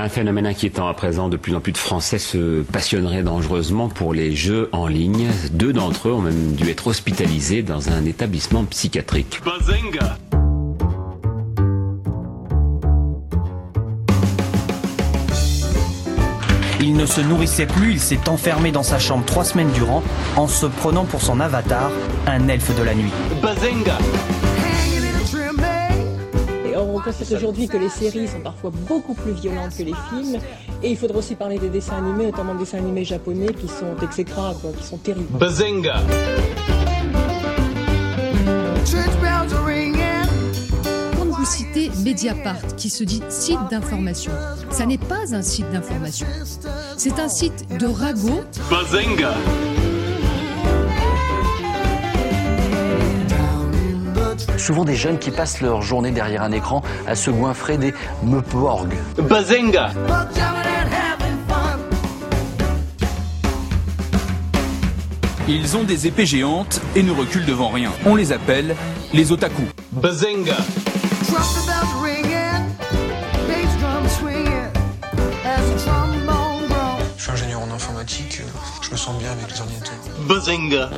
un phénomène inquiétant à présent. De plus en plus de Français se passionneraient dangereusement pour les jeux en ligne. Deux d'entre eux ont même dû être hospitalisés dans un établissement psychiatrique. Bazinga! Il ne se nourrissait plus, il s'est enfermé dans sa chambre 3 semaines durant, en se prenant pour son avatar, un elfe de la nuit. Bazinga! On constate aujourd'hui que les séries sont parfois beaucoup plus violentes que les films, et il faudra aussi parler des dessins animés, notamment des dessins animés japonais qui sont exécrables, qui sont terribles. Bazinga! Quand vous citez Mediapart, qui se dit site d'information, ça n'est pas un site d'information, c'est un site de ragots. Bazinga! Souvent des jeunes qui passent leur journée derrière un écran à se goinfrer des meuporgs. Bazinga! Ils ont des épées géantes et ne reculent devant rien. On les appelle les otaku. Bazinga! Je suis ingénieur en informatique, je me sens bien avec les ordinateurs. Bazinga!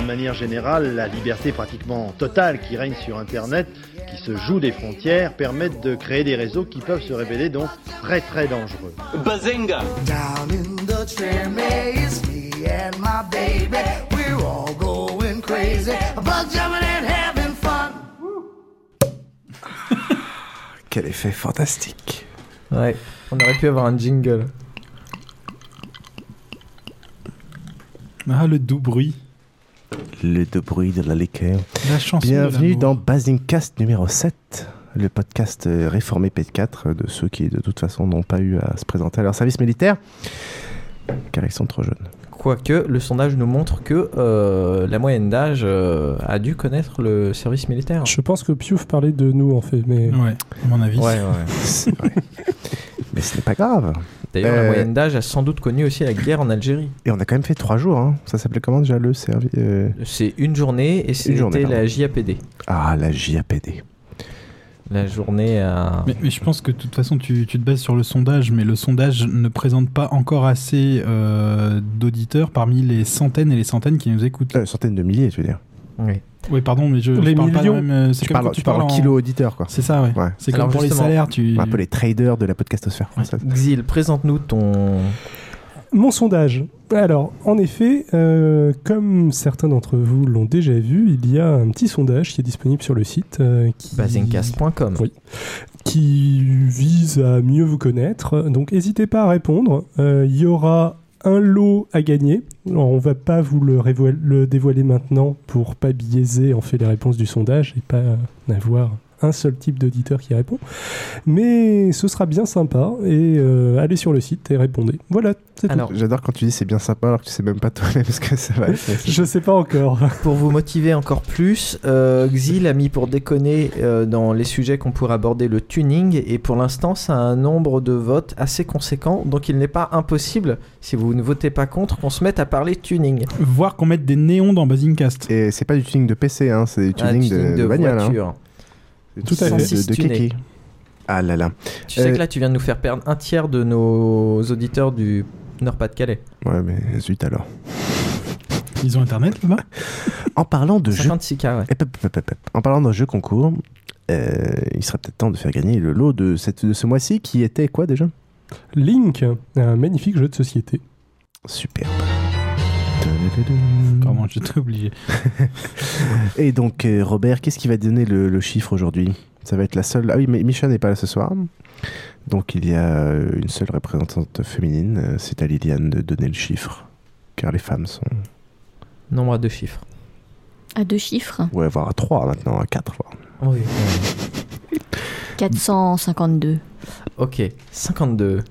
De manière générale, la liberté pratiquement totale qui règne sur Internet, qui se joue des frontières, permet de créer des réseaux qui peuvent se révéler donc très très dangereux. Bazinga! Quel effet fantastique! Ouais, on aurait pu avoir un jingle. Ah, le doux bruit. Le doux bruit de la liqueur. Bienvenue dans Bazinga Cast numéro 7, le podcast réformé P4 de ceux qui de toute façon n'ont pas eu à se présenter à leur service militaire car ils sont trop jeunes. Quoique le sondage nous montre que la moyenne d'âge a dû connaître le service militaire. Je pense que Piouf parlait de nous en fait, mais ouais, à mon avis. Ouais. C'est vrai. Mais ce n'est pas grave. D'ailleurs, la moyenne d'âge a sans doute connu aussi la guerre en Algérie. Et on a quand même fait 3 jours. Hein. Ça s'appelait comment déjà le service C'est une journée et c'était la JAPD. Ah, la JAPD. La journée à... Mais je pense que de toute façon, tu te bases sur le sondage, mais le sondage ne présente pas encore assez d'auditeurs parmi les centaines et les centaines qui nous écoutent. Centaines de milliers, tu veux dire. Oui. Oui, pardon, mais je parle pas de même... C'est comme tu parles en kilo auditeur, quoi. C'est ça, ouais. C'est alors comme pour les salaires, un peu les traders de la podcastosphère française. Ouais. Xil, présente-nous ton... Mon sondage. Alors, en effet, comme certains d'entre vous l'ont déjà vu, il y a un petit sondage qui est disponible sur le site. BazingaCast.com. Oui. Qui vise à mieux vous connaître. Donc, n'hésitez pas à répondre. Il y aura... un lot à gagner. Alors, on ne va pas vous le dévoiler maintenant pour ne pas biaiser en fait les réponses du sondage et pas avoir un seul type d'auditeur qui répond. Mais ce sera bien sympa et allez sur le site et répondez. Voilà, c'est alors, tout. J'adore quand tu dis c'est bien sympa alors que tu ne sais même pas toi-même ce que ça va être. Je ne sais pas encore. Pour vous motiver encore plus, Xil a mis pour déconner dans les sujets qu'on pourrait aborder le tuning et pour l'instant ça a un nombre de votes assez conséquent donc il n'est pas impossible, si vous ne votez pas contre, qu'on se mette à parler tuning. Voire qu'on mette des néons dans Bazingcast. Et c'est pas du tuning de PC, hein, c'est du tuning de bagnole. Voiture. Hein. Tout à fait, de Kiki. Ah là là. Tu sais que là, tu viens de nous faire perdre un tiers de nos auditeurs du Nord-Pas-de-Calais. Ouais, mais zut alors. Ils ont internet là-bas. En parlant de jeux. 56K, ouais. En parlant d'un jeu concours, il serait peut-être temps de faire gagner le lot de ce mois-ci qui était quoi déjà ? Link, un magnifique jeu de société. Superbe. Comment je t'ai oublié. Et donc Robert, qu'est-ce qui va donner le chiffre aujourd'hui ? Ça va être la seule... Ah oui, mais Micha n'est pas là ce soir. Donc il y a une seule représentante féminine. C'est à Liliane de donner le chiffre. Car les femmes sont... Nombre à 2 chiffres. À 2 chiffres ? Ouais, voire à 3 maintenant, à 4 voire. Oh oui. 452. Ok, 52.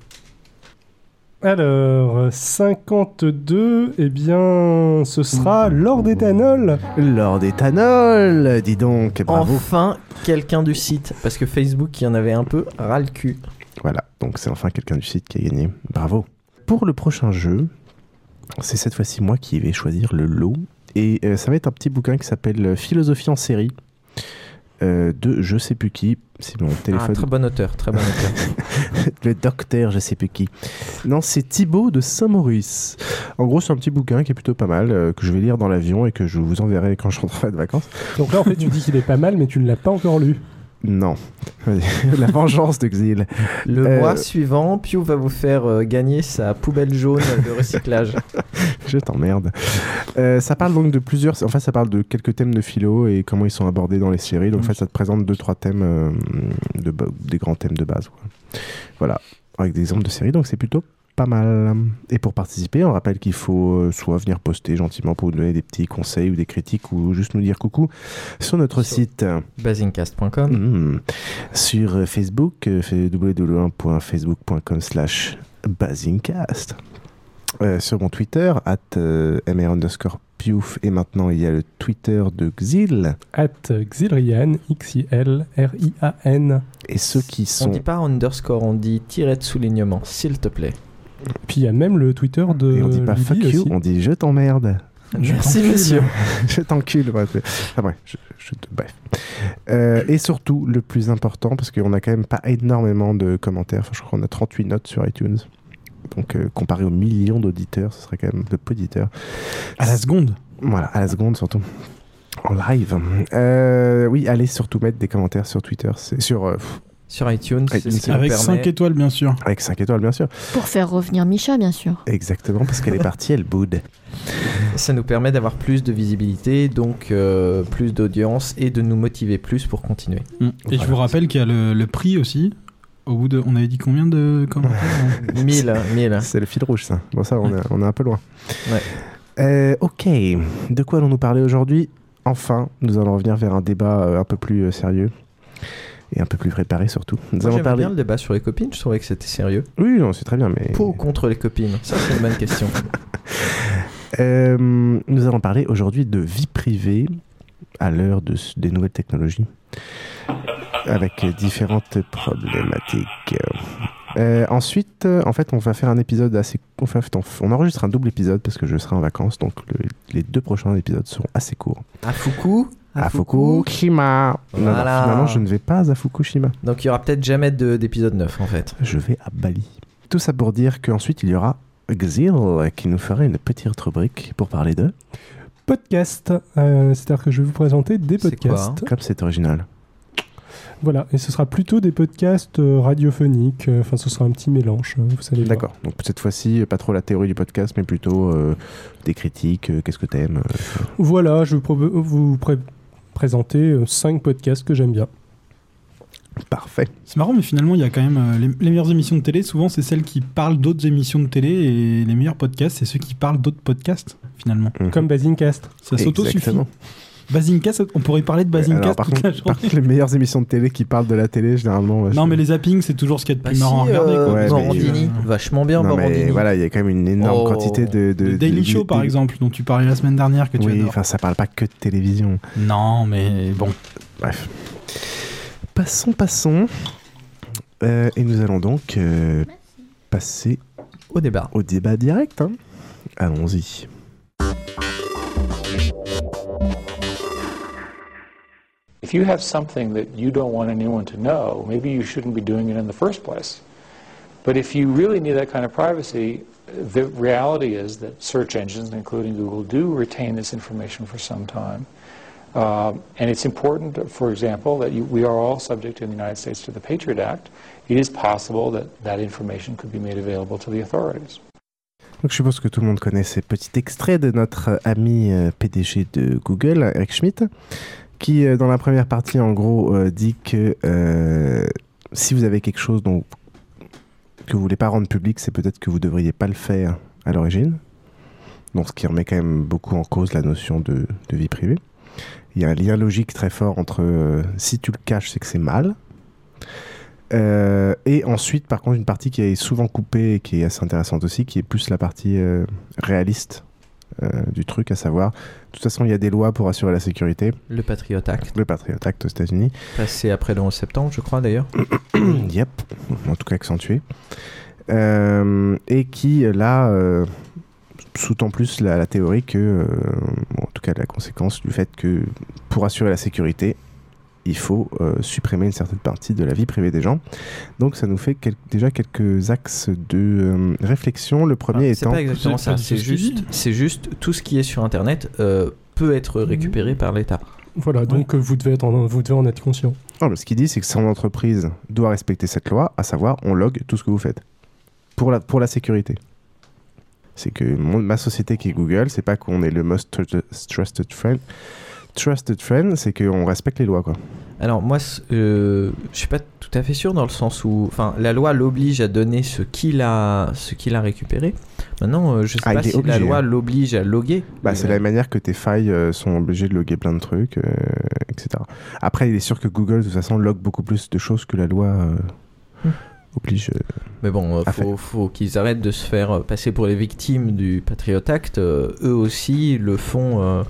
Alors, 52, eh bien, ce sera Lord Ethanol. Lord Ethanol, dis donc, bravo. Enfin, quelqu'un du site, parce que Facebook, il y en avait un peu ras le cul. Voilà, donc c'est enfin quelqu'un du site qui a gagné, bravo. Pour le prochain jeu, c'est cette fois-ci moi qui vais choisir le lot, et ça va être un petit bouquin qui s'appelle « Philosophie en série ». de je sais plus qui, c'est mon téléphone. Ah, très bon auteur. Le docteur je sais plus qui. Non, c'est Thibaut de Saint-Maurice. En gros, c'est un petit bouquin qui est plutôt pas mal, que je vais lire dans l'avion et que je vous enverrai quand je rentrerai de vacances. Donc là, en fait, tu dis qu'il est pas mal, mais tu ne l'as pas encore lu. Non. La vengeance de Xil. Le mois suivant, Piu va vous faire gagner sa poubelle jaune de recyclage. Je t'emmerde. Ça parle donc de plusieurs... En fait, ça parle de quelques thèmes de philo et comment ils sont abordés dans les séries. Donc, en fait, ça te présente 2-3 thèmes, des grands thèmes de base. Quoi. Voilà. Avec des exemples de séries. Donc, c'est plutôt pas mal. Et pour participer, on rappelle qu'il faut soit venir poster gentiment pour nous donner des petits conseils ou des critiques ou juste nous dire coucou sur notre site BazingaCast.com, sur Facebook www.facebook.com/BazingaCast, sur mon Twitter @mr_piouf, et maintenant il y a le Twitter de Xil @Xilrian, Xilrian. Et ceux qui sont... On dit pas underscore, on dit tiret de soulignement, s'il te plaît. Puis il y a même le Twitter de... Et on dit pas Lydie fuck you, aussi. On dit je t'emmerde. Merci monsieur. Je t'encule. Bref. Et surtout, le plus important, parce qu'on a quand même pas énormément de commentaires, enfin, je crois qu'on a 38 notes sur iTunes. Donc comparé aux millions d'auditeurs, ce serait quand même de peu d'auditeurs. À la seconde. Voilà, à la seconde surtout. En live. Oui, allez surtout mettre des commentaires sur Twitter, c'est sur... Sur iTunes, avec 5 étoiles bien sûr. Avec 5 étoiles bien sûr. Pour faire revenir Micha bien sûr. Exactement, parce qu'elle est partie, elle boude. Ça nous permet d'avoir plus de visibilité, donc plus d'audience et de nous motiver plus pour continuer. Mmh. Et voilà, je vous rappelle qu'il y a le prix aussi. Au bout de, on avait dit combien de commentaires? 1000. C'est le fil rouge ça. Bon ça, on est un peu loin. Ouais. Ok, de quoi allons-nous parler aujourd'hui? Enfin, nous allons revenir vers un débat un peu plus sérieux. Et un peu plus préparé surtout. J'aimais bien le débat sur les copines, je trouvais que c'était sérieux. Oui, non, c'est très bien, mais... Pour ou contre les copines? Ça, c'est une bonne question. Nous allons parler aujourd'hui de vie privée à l'heure des nouvelles technologies, avec différentes problématiques. Ensuite, en fait, on va faire un épisode assez... on enregistre un double épisode parce que je serai en vacances, donc les 2 prochains épisodes seront assez courts. À Foucault? À Fukushima. Voilà. Finalement, je ne vais pas à Fukushima. Donc, il n'y aura peut-être jamais d'épisode 9, en fait. Je vais à Bali. Tout ça pour dire qu'ensuite, il y aura Xil qui nous fera une petite rubrique pour parler de... podcasts. C'est-à-dire que je vais vous présenter des podcasts. C'est quoi, hein? Comme c'est original. Voilà, et ce sera plutôt des podcasts radiophoniques. Enfin, ce sera un petit mélange, vous savez. D'accord, voir. Donc cette fois-ci, pas trop la théorie du podcast, mais plutôt des critiques, qu'est-ce que t'aimes. Voilà, je vous présenter 5 podcasts que j'aime bien. Parfait. C'est marrant, mais finalement, il y a quand même les meilleures émissions de télé, souvent, c'est celles qui parlent d'autres émissions de télé, et les meilleurs podcasts, c'est ceux qui parlent d'autres podcasts, finalement. Mm-hmm. Comme Bazingcast. Ça s'auto-suffit. Bazingcast, on pourrait parler de Bazingcast toute la journée. Par contre, les meilleures émissions de télé qui parlent de la télé, généralement... Non, mais les zappings, c'est toujours ce qu'il y a de plus marrant à regarder. Ouais, Morandini, vachement bien, Morandini. Voilà, il y a quand même une énorme quantité de... Le Daily Show, par exemple, dont tu parlais la semaine dernière, que tu adores. Oui, enfin, ça parle pas que de télévision. Non, mais bon. Bref. Passons. Et nous allons donc passer... Au débat. Au débat direct, hein. Allons-y. If you have something that you don't want anyone to know, maybe you shouldn't be doing it in the first place. But if you really need that kind of privacy, the reality is that search engines, including Google, do retain this information for some time. And it's important, for example, that we are all subject in the United States to the Patriot Act. It is possible that that information could be made available to the authorities. Donc, je suppose que tout le monde connaît ces petits extraits de notre ami PDG de Google, Eric Schmidt, qui, dans la première partie, en gros, dit que si vous avez quelque chose que vous ne voulez pas rendre public, c'est peut-être que vous ne devriez pas le faire à l'origine. Donc, ce qui remet quand même beaucoup en cause la notion de vie privée. Il y a un lien logique très fort entre si tu le caches, c'est que c'est mal. Et ensuite, par contre, une partie qui est souvent coupée et qui est assez intéressante aussi, qui est plus la partie réaliste du truc, à savoir, de toute façon, il y a des lois pour assurer la sécurité. Le Patriot Act. Le Patriot Act aux États-Unis. Passé après le 11 septembre, je crois, d'ailleurs. Yep, en tout cas accentué. Et qui, là, sous-tend plus la théorie que, en tout cas, la conséquence du fait que, pour assurer la sécurité, il faut supprimer une certaine partie de la vie privée des gens. Donc ça nous fait déjà quelques axes de réflexion. Le premier étant... C'est pas exactement ça, c'est juste tout ce qui est sur Internet peut être récupéré par l'État. Voilà, donc vous devez en être conscient. Non, mais ce qu'il dit, c'est que son entreprise doit respecter cette loi, à savoir on log tout ce que vous faites pour la sécurité. C'est que ma société qui est Google, c'est pas qu'on est le most trusted friend, c'est qu'on respecte les lois, quoi. Alors moi, je suis pas tout à fait sûr, dans le sens où, enfin, la loi l'oblige à donner ce qu'il a récupéré. Maintenant, je sais pas si obligé, la loi l'oblige à loguer. Bah, c'est la même manière que tes failles sont obligées de loguer plein de trucs, etc. Après, il est sûr que Google, de toute façon, logue beaucoup plus de choses que la loi oblige. Mais bon, faut qu'ils arrêtent de se faire passer pour les victimes du Patriot Act. Eux aussi le font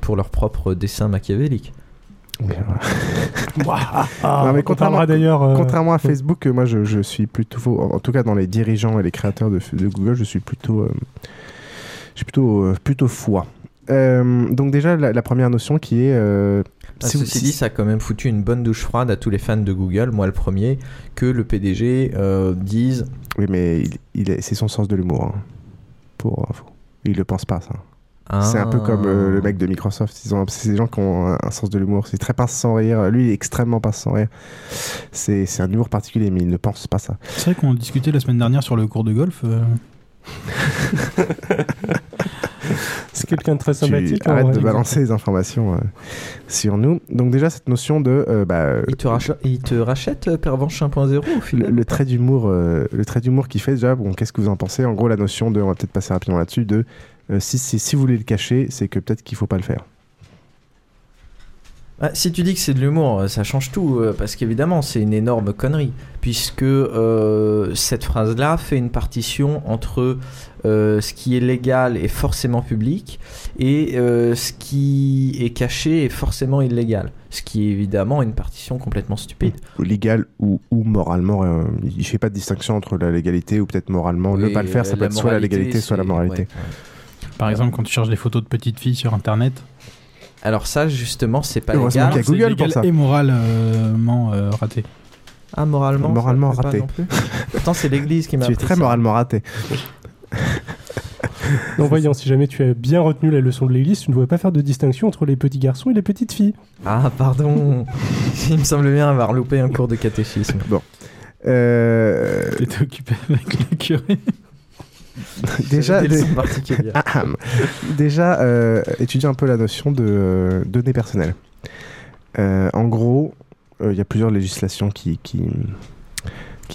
pour leur propre dessein machiavélique. Ouais. Non, mais contrairement à Facebook, moi je suis plutôt, en tout cas dans les dirigeants et les créateurs de Google, je suis plutôt foi. Donc déjà la première notion qui est ceci dit, ça a quand même foutu une bonne douche froide à tous les fans de Google, moi le premier, que le PDG dise oui, mais c'est son sens de l'humour, hein. Pour info, il le pense pas, ça. C'est un peu comme le mec de Microsoft. C'est des gens qui ont un sens de l'humour. C'est très pince sans rire. Lui, il est extrêmement pince sans rire. C'est un humour particulier, mais il ne pense pas ça. C'est vrai qu'on discutait la semaine dernière sur le cours de golf. C'est quelqu'un de très sympathique. Arrête de balancer les informations sur nous. Donc déjà, cette notion de... il te rachète Pervenche 1.0 au final. Le trait d'humour qu'il fait, déjà, bon, qu'est-ce que vous en pensez? En gros, la notion de... On va peut-être passer rapidement là-dessus, de... si vous voulez le cacher, c'est que peut-être qu'il faut pas le faire. Ah, si tu dis que c'est de l'humour, ça change tout, parce qu'évidemment c'est une énorme connerie, puisque cette phrase-là fait une partition entre ce qui est légal et forcément public, et ce qui est caché et forcément illégal, ce qui est évidemment une partition complètement stupide. Légal ou moralement, il fait pas de distinction entre la légalité ou peut-être moralement, oui, ne pas le faire, ça peut être soit la légalité, soit la moralité. Ouais. Par exemple, quand tu cherches des photos de petites filles sur Internet... Alors ça, justement, c'est pas légal. C'est légal pour ça. Et moralement raté. Ah, moralement raté. Pourtant, c'est l'Église qui m'a appris ça. Tu es très moralement raté. Non, voyons, si jamais tu as bien retenu la leçon de l'Église, tu ne devrais pas faire de distinction entre les petits garçons et les petites filles. Ah, pardon. Il me semble bien avoir loupé un cours de catéchisme. Bon. T'étais occupé avec le curé. Déjà étudier un peu la notion de données personnelles. En gros, il y a plusieurs législations qui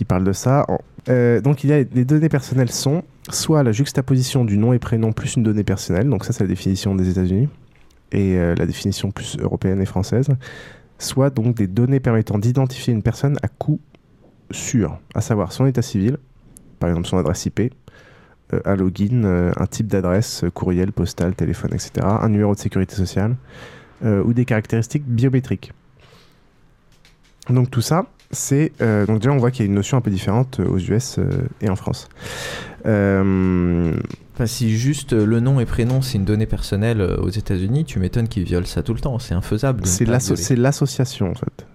parlent de ça. Donc il y a les données personnelles sont soit la juxtaposition du nom et prénom plus une donnée personnelle, donc ça c'est la définition des États-Unis et la définition plus européenne et française, soit donc des données permettant d'identifier une personne à coup sûr, à savoir son état civil, par exemple son adresse IP, un login, un type d'adresse, courriel, postal, téléphone, etc., un numéro de sécurité sociale, ou des caractéristiques biométriques. Donc tout ça, c'est... donc déjà, on voit qu'il y a une notion un peu différente aux US et en France. Enfin, si juste le nom et prénom, c'est une donnée personnelle aux États-Unis, tu m'étonnes qu'ils violent ça tout le temps, c'est infaisable. C'est l'association, en fait,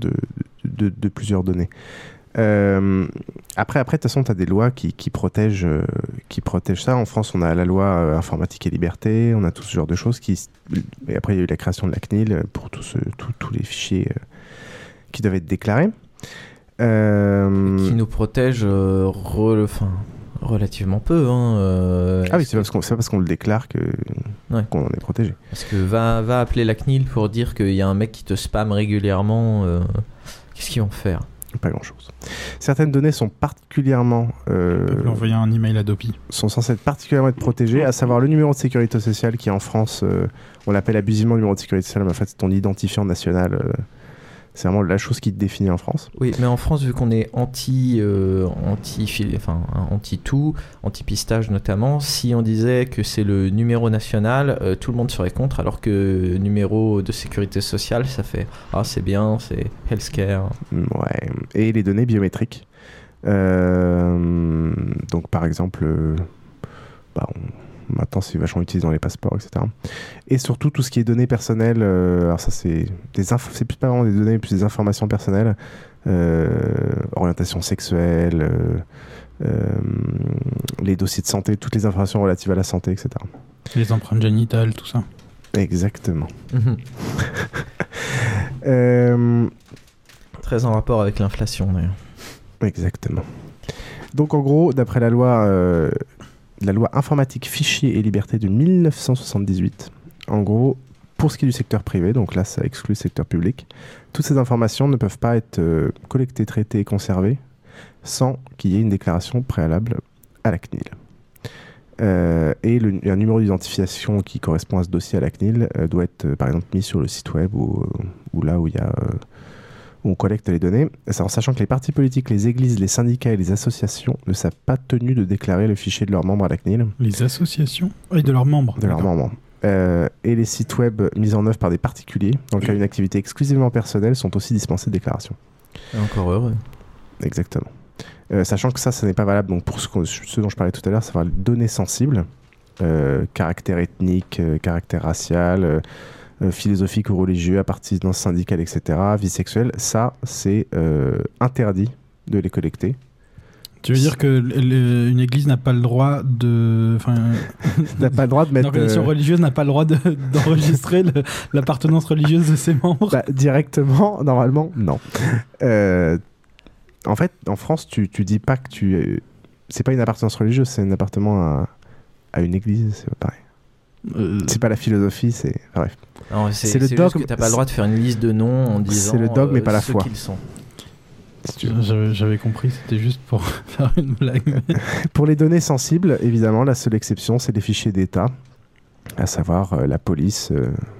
de plusieurs données. Après, de toute façon, tu as des lois qui protègent ça. En France, on a la loi informatique et liberté, on a tout ce genre de choses. Et après, il y a eu la création de la CNIL pour tous les fichiers qui doivent être déclarés. Qui nous protège relativement peu. Hein, ah oui, c'est pas parce qu'on le déclare qu'on en est protégé. Parce que va appeler la CNIL pour dire qu'il y a un mec qui te spamme régulièrement. Qu'est-ce qu'ils vont faire ? Pas grand-chose. Certaines données sont particulièrement... l'envoyer un email à Dopi. ...sont censées être protégées, à savoir le numéro de sécurité sociale qui, en France, on l'appelle abusivement le numéro de sécurité sociale, mais en fait, c'est ton identifiant national. C'est vraiment la chose qui te définit en France. Oui, mais en France, vu qu'on est anti-tout, anti-pistage notamment, si on disait que c'est le numéro national, tout le monde serait contre, alors que numéro de sécurité sociale, ça fait « Ah, c'est bien, c'est healthcare ». Ouais, et les données biométriques. Donc, par exemple, Maintenant, c'est vachement utilisé dans les passeports, etc. Et surtout, tout ce qui est données personnelles. Alors ça, c'est des c'est plus pas vraiment des données, mais plus des informations personnelles. Orientation sexuelle, les dossiers de santé, toutes les informations relatives à la santé, etc. Les empreintes génitales, tout ça. Exactement. Très en rapport avec l'inflation, d'ailleurs. Exactement. Donc, en gros, d'après la loi informatique, fichiers et liberté de 1978, en gros, pour ce qui est du secteur privé, donc là, ça exclut le secteur public, toutes ces informations ne peuvent pas être collectées, traitées et conservées sans qu'il y ait une déclaration préalable à la CNIL. Et un numéro d'identification qui correspond à ce dossier à la CNIL doit être par exemple mis sur le site web ou là où, où on collecte les données. C'est en sachant que les partis politiques, les églises, les syndicats et les associations ne sont pas tenus de déclarer le fichier de leurs membres à la CNIL. Les associations ? Oui, de leurs membres. De leurs membres. Et les sites web mis en œuvre par des particuliers dans le cas d'une activité exclusivement personnelle sont aussi dispensés de déclaration. Et encore heureux. Exactement. Sachant que ça n'est pas valable donc pour ce dont je parlais tout à l'heure, c'est les données sensibles, caractère ethnique, caractère racial, philosophique ou religieux, appartenance syndicale, etc., vie sexuelle, ça c'est interdit de les collecter. Tu veux dire que une église n'a pas le droit de... n'a pas le droit de mettre... Une organisation religieuse n'a pas le droit d'enregistrer l'appartenance religieuse de ses membres. Bah, directement, normalement, non. En fait, en France, tu dis pas que c'est pas une appartenance religieuse, c'est un appartement à une église, c'est pas pareil. C'est pas la philosophie, c'est... Enfin, bref. Non, c'est le dogme. T'as pas le droit de faire une liste de noms en disant... C'est le dogme, mais pas la foi. Qu'ils sont. Si j'avais compris, c'était juste pour faire une blague. Pour les données sensibles, évidemment, la seule exception, c'est les fichiers d'État, à savoir la police,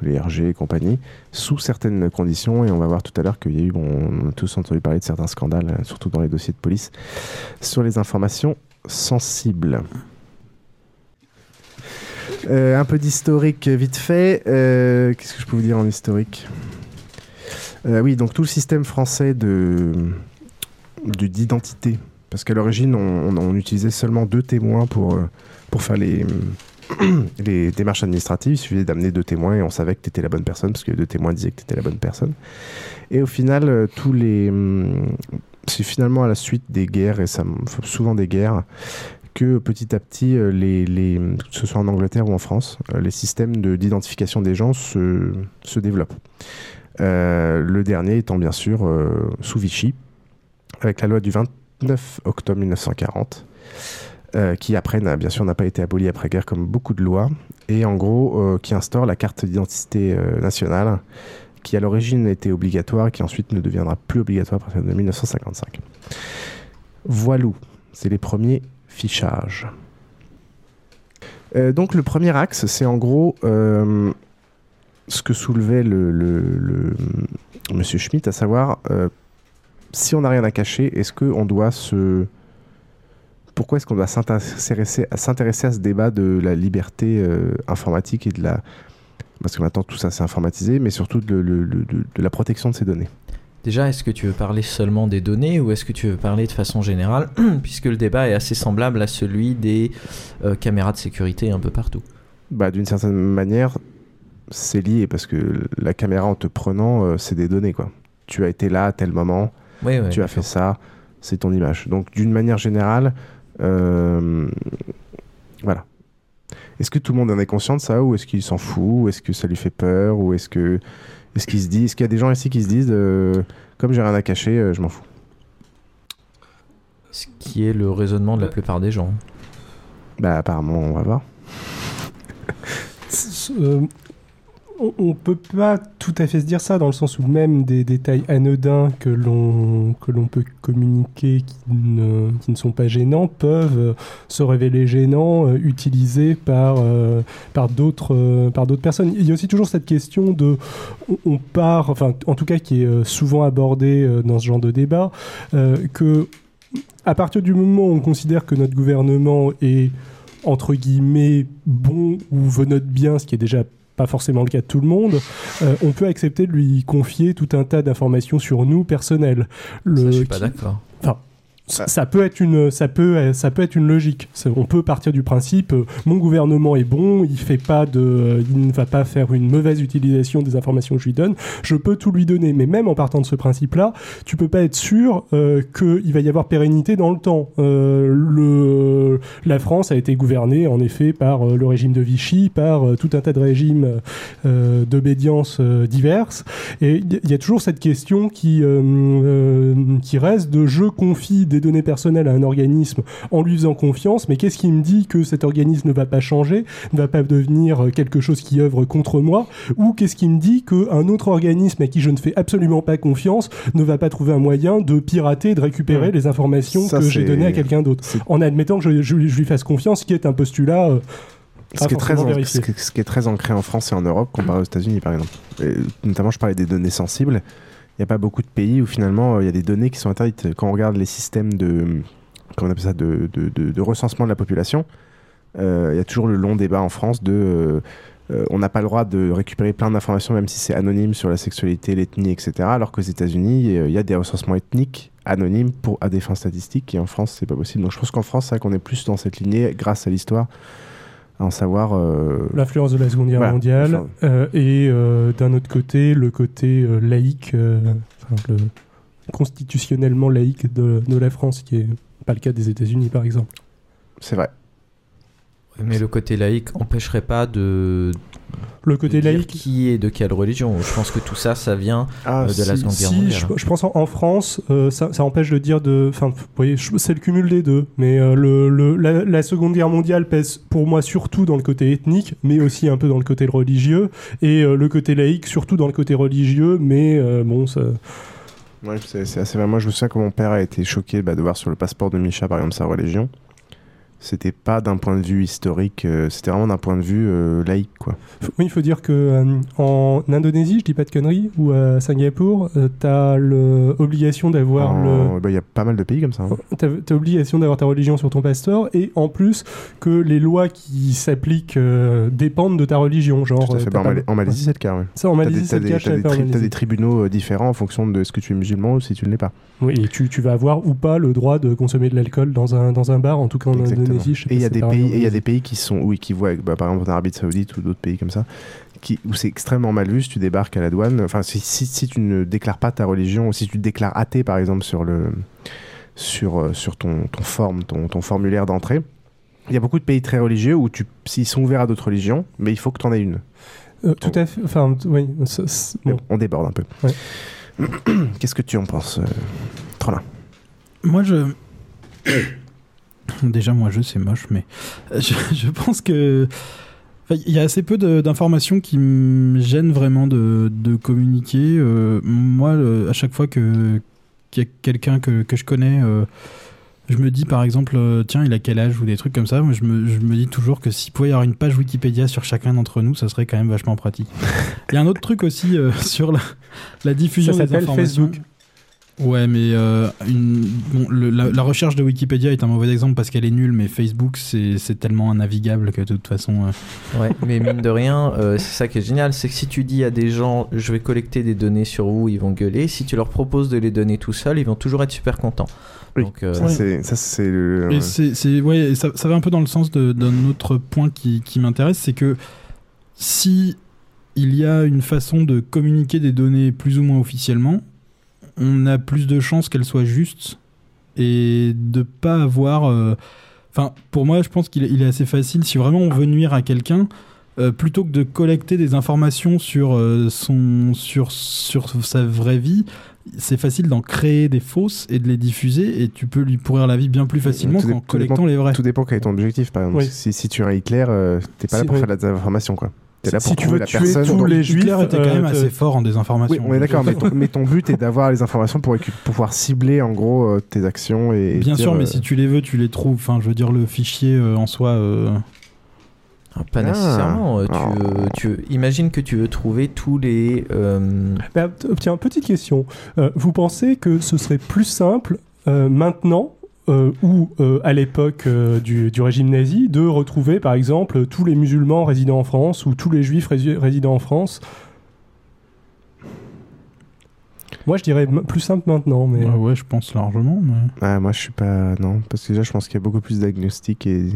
les RG et compagnie, sous certaines conditions. Et on va voir tout à l'heure qu'il y a eu, on a tous entendu parler de certains scandales, surtout dans les dossiers de police, sur les informations sensibles. Un peu d'historique vite fait. Qu'est-ce que je peux vous dire en historique ? Oui, donc tout le système français d'identité. Parce qu'à l'origine, on utilisait seulement 2 témoins pour faire les démarches administratives. Il suffisait d'amener 2 témoins et on savait que tu étais la bonne personne parce que 2 témoins disaient que tu étais la bonne personne. Et au final, c'est finalement à la suite des guerres, et ça, souvent des guerres, que petit à petit, que ce soit en Angleterre ou en France, les systèmes d'identification des gens se développent. Le dernier étant bien sûr sous Vichy, avec la loi du 29 octobre 1940, qui après bien sûr n'a pas été abolie après-guerre comme beaucoup de lois, et en gros qui instaure la carte d'identité nationale, qui à l'origine était obligatoire, qui ensuite ne deviendra plus obligatoire à partir de 1955. Voilou, c'est les premiers fichages. Donc le premier axe, c'est en gros... ce que soulevait le monsieur Schmitt, à savoir si on n'a rien à cacher, pourquoi est-ce qu'on doit s'intéresser à ce débat de la liberté informatique et parce que maintenant tout ça c'est informatisé, mais surtout de la protection de ces données. Déjà, est-ce que tu veux parler seulement des données ou est-ce que tu veux parler de façon générale, puisque le débat est assez semblable à celui des caméras de sécurité un peu partout. Bah, d'une certaine manière, c'est lié, parce que la caméra en te prenant, c'est des données, quoi. Tu as été là à tel moment, oui, tu as fait ça, c'est ton image. Donc d'une manière générale, voilà. Est-ce que tout le monde en est conscient de ça, ou est-ce qu'il s'en fout, ou est-ce que ça lui fait peur, ou est-ce qu'il se dit, est-ce qu'il y a des gens ici qui se disent comme j'ai rien à cacher, je m'en fous. Ce qui est le raisonnement de la plupart des gens. Bah apparemment, on va voir. On peut pas tout à fait se dire ça, dans le sens où même des détails anodins que l'on peut communiquer qui ne sont pas gênants peuvent se révéler gênants, utilisés par d'autres personnes. Il y a aussi toujours cette question de on part, enfin en tout cas qui est souvent abordée dans ce genre de débat, que à partir du moment où on considère que notre gouvernement est entre guillemets bon ou veut notre bien, ce qui est déjà pas forcément le cas de tout le monde, on peut accepter de lui confier tout un tas d'informations sur nous personnelles. Ça, je suis pas d'accord. Enfin, Ça peut être une logique. On peut partir du principe, mon gouvernement est bon, il ne va pas faire une mauvaise utilisation des informations que je lui donne, je peux tout lui donner. Mais même en partant de ce principe-là, tu peux pas être sûr qu'il va y avoir pérennité dans le temps. La France a été gouvernée en effet par le régime de Vichy, par tout un tas de régimes d'obédience diverses. Et il y a toujours cette question qui reste de je confie des données personnelles à un organisme en lui faisant confiance, mais qu'est-ce qui me dit que cet organisme ne va pas changer, ne va pas devenir quelque chose qui œuvre contre moi, ou qu'est-ce qui me dit qu'un autre organisme à qui je ne fais absolument pas confiance ne va pas trouver un moyen de pirater, de récupérer les informations que j'ai données à quelqu'un d'autre, en admettant que je lui fasse confiance, ce qui est un postulat qui est très ancré en France et en Europe comparé aux États-Unis par exemple. Et notamment, je parlais des données sensibles. Il n'y a pas beaucoup de pays où finalement il y a des données qui sont interdites. Quand on regarde les systèmes de recensement de la population, il y a toujours le long débat en France on n'a pas le droit de récupérer plein d'informations, même si c'est anonyme, sur la sexualité, l'ethnie, etc. Alors qu'aux États-Unis, il y a des recensements ethniques anonymes à des fins statistiques, et en France, c'est pas possible. Donc je pense qu'en France, c'est vrai qu'on est plus dans cette lignée grâce à l'histoire. À en savoir l'influence de la Seconde Guerre mondiale et d'un autre côté le côté laïque, constitutionnellement laïque de la France, qui est pas le cas des États-Unis par exemple. C'est vrai. Mais le côté laïque empêcherait pas de dire qui est de quelle religion. Je pense que tout ça, ça vient de la Seconde Guerre mondiale. Je pense en France, ça empêche de dire de. Enfin, vous voyez, c'est le cumul des deux. Mais la Seconde Guerre mondiale pèse pour moi surtout dans le côté ethnique, mais aussi un peu dans le côté religieux, et le côté laïque surtout dans le côté religieux. Mais bon, ça. Ouais, c'est assez vrai. Moi, je me souviens que mon père a été choqué de voir sur le passeport de Micha, par exemple, sa religion. C'était pas d'un point de vue historique, c'était vraiment d'un point de vue laïque, quoi. Oui, il faut dire que en Indonésie, je dis pas de conneries, ou à Singapour, t'as l'obligation d'avoir il y a pas mal de pays comme ça. Hein. T'as obligation d'avoir ta religion sur ton passeport, et en plus que les lois qui s'appliquent dépendent de ta religion, genre. Tout à fait. En Malaisie, c'est le cas. Ouais. Ça, en Malaisie, c'est le cas. T'as des tribunaux différents en fonction de ce que tu es musulman ou si tu ne l'es pas. Oui, et tu vas avoir ou pas le droit de consommer de l'alcool dans un bar, en tout cas en Indonésie. Et il y a des pays qui sont, oui, qui voient, par exemple en Arabie Saoudite ou d'autres pays comme ça, où c'est extrêmement mal vu si tu débarques à la douane. Enfin, si tu ne déclares pas ta religion, ou si tu te déclares athée par exemple sur ton formulaire d'entrée, il y a beaucoup de pays très religieux où s'ils sont ouverts à d'autres religions, mais il faut que tu en aies une. Tout à fait. Enfin, oui. Bon. On déborde un peu. Ouais. Qu'est-ce que tu en penses, Trollin ? Moi, Déjà, c'est moche, mais je pense que il y a assez peu d'informations qui me gênent vraiment de communiquer. À chaque fois qu'il y a quelqu'un que je connais, je me dis par exemple, tiens, il a quel âge ou des trucs comme ça. Moi, je me dis toujours que s'il pouvait y avoir une page Wikipédia sur chacun d'entre nous, ça serait quand même vachement pratique. Il y a un autre truc aussi sur la diffusion des informations. Ça s'appelle Facebook. Ouais, mais la recherche de Wikipédia est un mauvais exemple parce qu'elle est nulle, mais Facebook, c'est tellement innavigable que de toute façon... Ouais, mais mine de rien, c'est ça qui est génial, c'est que si tu dis à des gens, je vais collecter des données sur vous, ils vont gueuler. Si tu leur proposes de les donner tout seuls, ils vont toujours être super contents. Oui. Donc, ça va un peu dans le sens d'un autre point qui m'intéresse, c'est que si il y a une façon de communiquer des données plus ou moins officiellement, on a plus de chances qu'elle soit juste et de pas avoir... Enfin, pour moi, je pense qu'il est assez facile, si vraiment on veut nuire à quelqu'un, plutôt que de collecter des informations sur sa vraie vie, c'est facile d'en créer des fausses et de les diffuser, et tu peux lui pourrir la vie bien plus facilement qu'en collectant les vraies. Tout dépend quel est ton objectif, par exemple. Oui. Si tu es un Hitler, t'es pas là pour faire de la désinformation, quoi. Si tu veux tuer tous les juifs, Hitler était quand même assez fort en désinformation. Oui, on est d'accord, mais ton but est d'avoir les informations pour pouvoir cibler en gros tes actions. Bien sûr, mais si tu les veux, tu les trouves. Enfin, je veux dire, le fichier en soi... Pas nécessairement. Imagine que tu veux trouver tous les... Tiens, petite question. Vous pensez que ce serait plus simple maintenant ou à l'époque du régime nazi, de retrouver par exemple tous les musulmans résidant en France ou tous les juifs résidant en France? Moi, je dirais plus simple maintenant. Mais... Ouais, je pense largement. Mais... moi, je suis pas... Non, parce que déjà, je pense qu'il y a beaucoup plus d'agnostics et...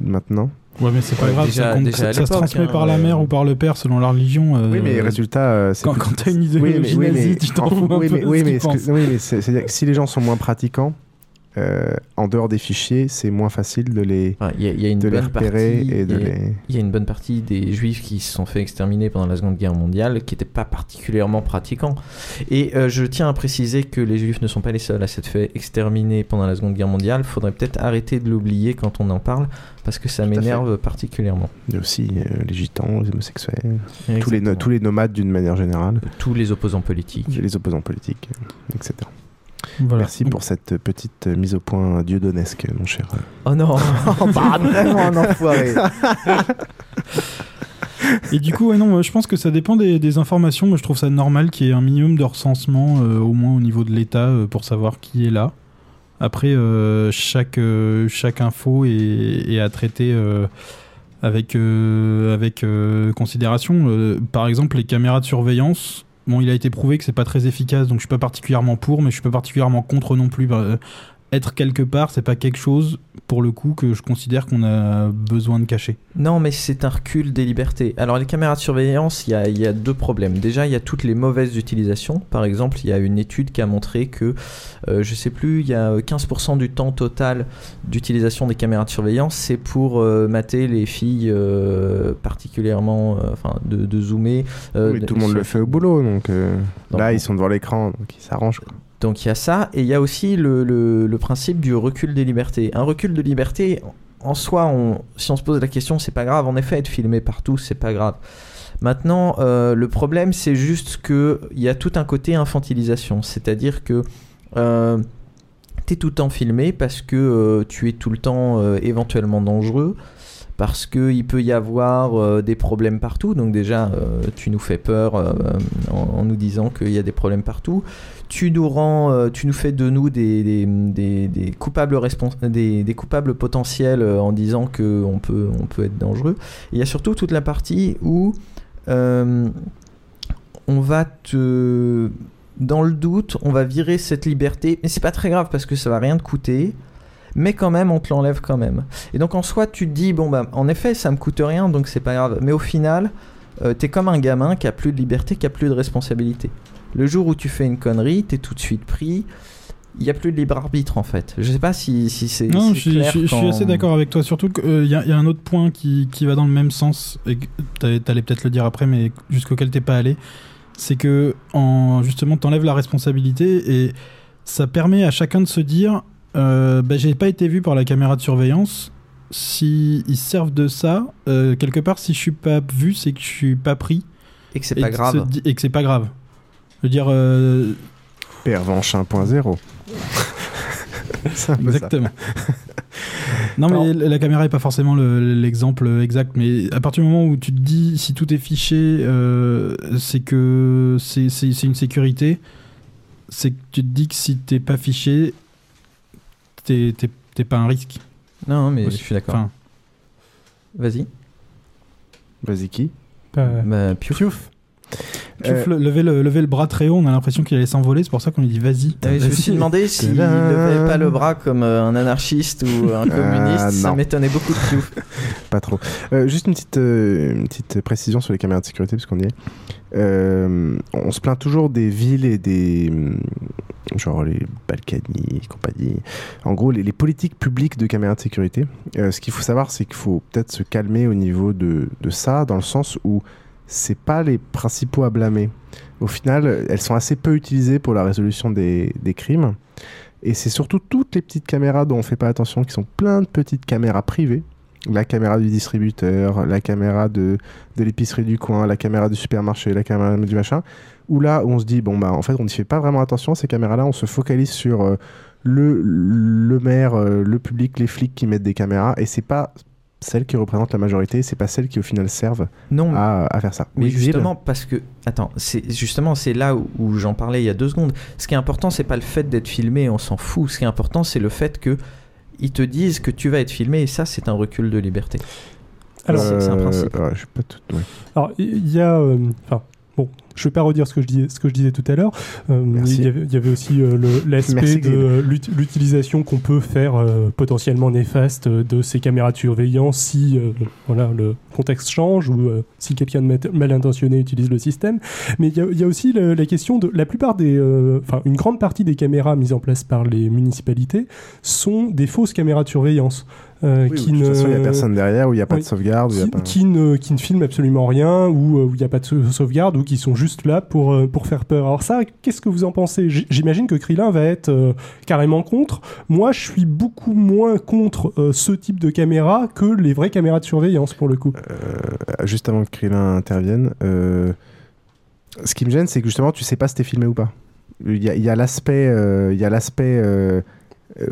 maintenant. Ouais, mais c'est pas grave, déjà, ça se transmet par la mère ou par le père selon la religion. Oui, mais résultat, c'est quand, quand t'as une idéologie nazie, tu t'en fous un peu. Oui, mais c'est-à-dire que si les gens sont moins pratiquants, en dehors des fichiers, c'est moins facile de les repérer et de les... Il y a une bonne partie des juifs qui se sont fait exterminer pendant la Seconde Guerre mondiale qui n'étaient pas particulièrement pratiquants. Et je tiens à préciser que les juifs ne sont pas les seuls à s'être fait exterminer pendant la Seconde Guerre mondiale. Il faudrait peut-être arrêter de l'oublier quand on en parle, parce que ça m'énerve particulièrement. Il y a aussi les gitans, les homosexuels, tous les nomades d'une manière générale. Tous les opposants politiques. Les opposants politiques, etc. Voilà. Merci pour cette petite mise au point dieudonesque, mon cher. Oh non, vraiment un enfoiré. Et du coup, ouais, non, je pense que ça dépend des informations. Moi, je trouve ça normal qu'il y ait un minimum de recensement, au moins au niveau de l'État, pour savoir qui est là. Après, chaque info est à traiter avec considération. Par exemple, les caméras de surveillance. Bon, il a été prouvé que c'est pas très efficace, donc je suis pas particulièrement pour, mais je suis pas particulièrement contre non plus. Être quelque part, c'est pas quelque chose, pour le coup, que je considère qu'on a besoin de cacher. Non, mais c'est un recul des libertés. Alors, les caméras de surveillance, il y a deux problèmes. Déjà, il y a toutes les mauvaises utilisations. Par exemple, il y a une étude qui a montré que, je sais plus, il y a 15% du temps total d'utilisation des caméras de surveillance, c'est pour mater les filles particulièrement, enfin, de zoomer. Mais tout le monde le fait au boulot, donc là, ils sont devant l'écran, donc ils s'arrangent, quoi. Donc il y a ça, et il y a aussi le principe du recul des libertés. Un recul de liberté, en soi, si on se pose la question, c'est pas grave. En effet, être filmé partout, c'est pas grave. Maintenant, le problème, c'est juste qu'il y a tout un côté infantilisation. C'est-à-dire que t'es tout le temps filmé parce que tu es tout le temps éventuellement dangereux, parce qu'il peut y avoir des problèmes partout. Donc déjà, tu nous fais peur en nous disant qu'il y a des problèmes partout. Tu nous fais de nous des coupables des coupables potentiels en disant qu'on peut être dangereux. Et il y a surtout toute la partie où on va te... Dans le doute, on va virer cette liberté. Mais c'est pas très grave parce que ça va rien te coûter. Mais quand même, on te l'enlève quand même. Et donc en soi, tu te dis, bon bah, en effet, ça me coûte rien, donc c'est pas grave. Mais au final, t'es comme un gamin qui a plus de liberté, qui a plus de responsabilité. Le jour où tu fais une connerie, t'es tout de suite pris. Il n'y a plus de libre arbitre, en fait. Je sais pas si c'est. Non, je suis assez d'accord avec toi. Surtout qu'il y a un autre point qui va dans le même sens, et t'allais peut-être le dire après, mais jusqu'auquel t'es pas allé. C'est que justement, t'enlèves la responsabilité et ça permet à chacun de se dire. J'ai pas été vu par la caméra de surveillance. Si ils servent de ça, quelque part, si je suis pas vu, c'est que je suis pas pris et que c'est pas grave. Et que c'est pas grave. Je veux dire. Pervenche 1.0. Exactement. Non, mais la caméra est pas forcément l'exemple exact, mais à partir du moment où tu te dis si tout est fiché, c'est que c'est une sécurité. C'est que tu te dis que si t'es pas fiché. T'es pas un risque. Non, mais je suis d'accord. Enfin... Vas-y qui ? Piouf. Levez le bras très haut, on a l'impression qu'il allait s'envoler, c'est pour ça qu'on lui dit vas-y. Je me suis demandé s'il levait pas le bras comme un anarchiste ou un communiste, ça m'étonnait beaucoup de Piouf. Pas trop. Juste une petite précision sur les caméras de sécurité, parce qu'on y est. On se plaint toujours des villes et des genre les Balkany et compagnie, en gros les politiques publiques de caméras de sécurité. Ce qu'il faut savoir, c'est qu'il faut peut-être se calmer au niveau de ça, dans le sens où c'est pas les principaux à blâmer. Au final, elles sont assez peu utilisées pour la résolution des crimes, et c'est surtout toutes les petites caméras dont on fait pas attention, qui sont plein de petites caméras privées. La caméra du distributeur, la caméra de l'épicerie du coin, la caméra du supermarché, la caméra du machin, où là on se dit, bon bah en fait on n'y fait pas vraiment attention à ces caméras-là, on se focalise sur le maire, le public, les flics qui mettent des caméras, et c'est pas celles qui représentent la majorité, c'est pas celles qui au final servent à faire ça. Mais oui, justement parce que, attends, c'est là où j'en parlais il y a 2 secondes, ce qui est important c'est pas le fait d'être filmé, on s'en fout, ce qui est important c'est le fait que ils te disent que tu vas être filmé, et ça, c'est un recul de liberté. Alors, c'est un principe. Ouais, je sais pas tout. Ouais. Alors, il y a, Bon, je ne vais pas redire ce que je disais tout à l'heure. Il y avait aussi l'aspect de l'utilisation qu'on peut faire potentiellement néfaste de ces caméras de surveillance si le contexte change ou si quelqu'un de mal intentionné utilise le système. Mais il y a aussi la question de la plupart une grande partie des caméras mises en place par les municipalités sont des fausses caméras de surveillance. De toute façon, il n'y a personne derrière, où il n'y a pas de sauvegarde. Qui ne filme absolument rien, où il n'y a pas de sauvegarde, ou qui sont juste là pour faire peur. Alors ça, qu'est-ce que vous en pensez ? J'imagine que Krillin va être carrément contre. Moi, je suis beaucoup moins contre ce type de caméra que les vraies caméras de surveillance, pour le coup. Juste avant que Krillin intervienne, ce qui me gêne, c'est que justement, tu ne sais pas si tu es filmé ou pas. Il y a l'aspect...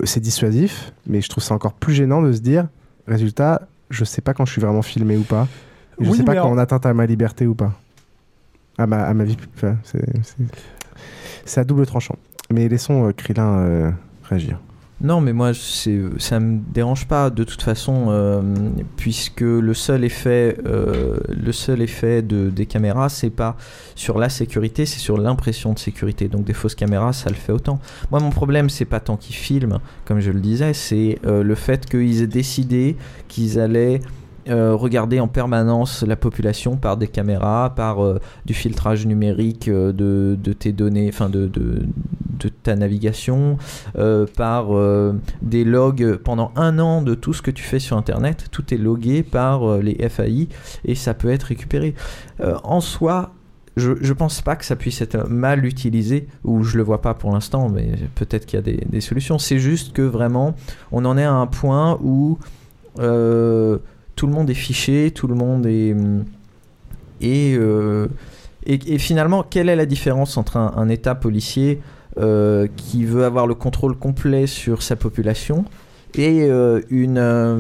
c'est dissuasif, mais je trouve ça encore plus gênant de se dire, résultat, je sais pas quand je suis vraiment filmé ou pas. Je sais pas quand on atteinte à ma liberté ou pas. À ma vie. Enfin, c'est à double tranchant. Mais laissons Krillin réagir. Non, mais moi, ça me dérange pas de toute façon, puisque le seul effet des caméras, c'est pas sur la sécurité, c'est sur l'impression de sécurité. Donc des fausses caméras, ça le fait autant. Moi, mon problème, c'est pas tant qu'ils filment, comme je le disais, c'est le fait qu'ils aient décidé qu'ils allaient regarder en permanence la population par des caméras, par du filtrage numérique de tes données, enfin de ta navigation, par des logs pendant un an de tout ce que tu fais sur internet. Tout est logué par les FAI et ça peut être récupéré. En soi, je pense pas que ça puisse être mal utilisé, ou je le vois pas pour l'instant, mais peut-être qu'il y a des solutions. C'est juste que vraiment on en est à un point où tout le monde est fiché, tout le monde est... Et finalement, quelle est la différence entre un État policier qui veut avoir le contrôle complet sur sa population et une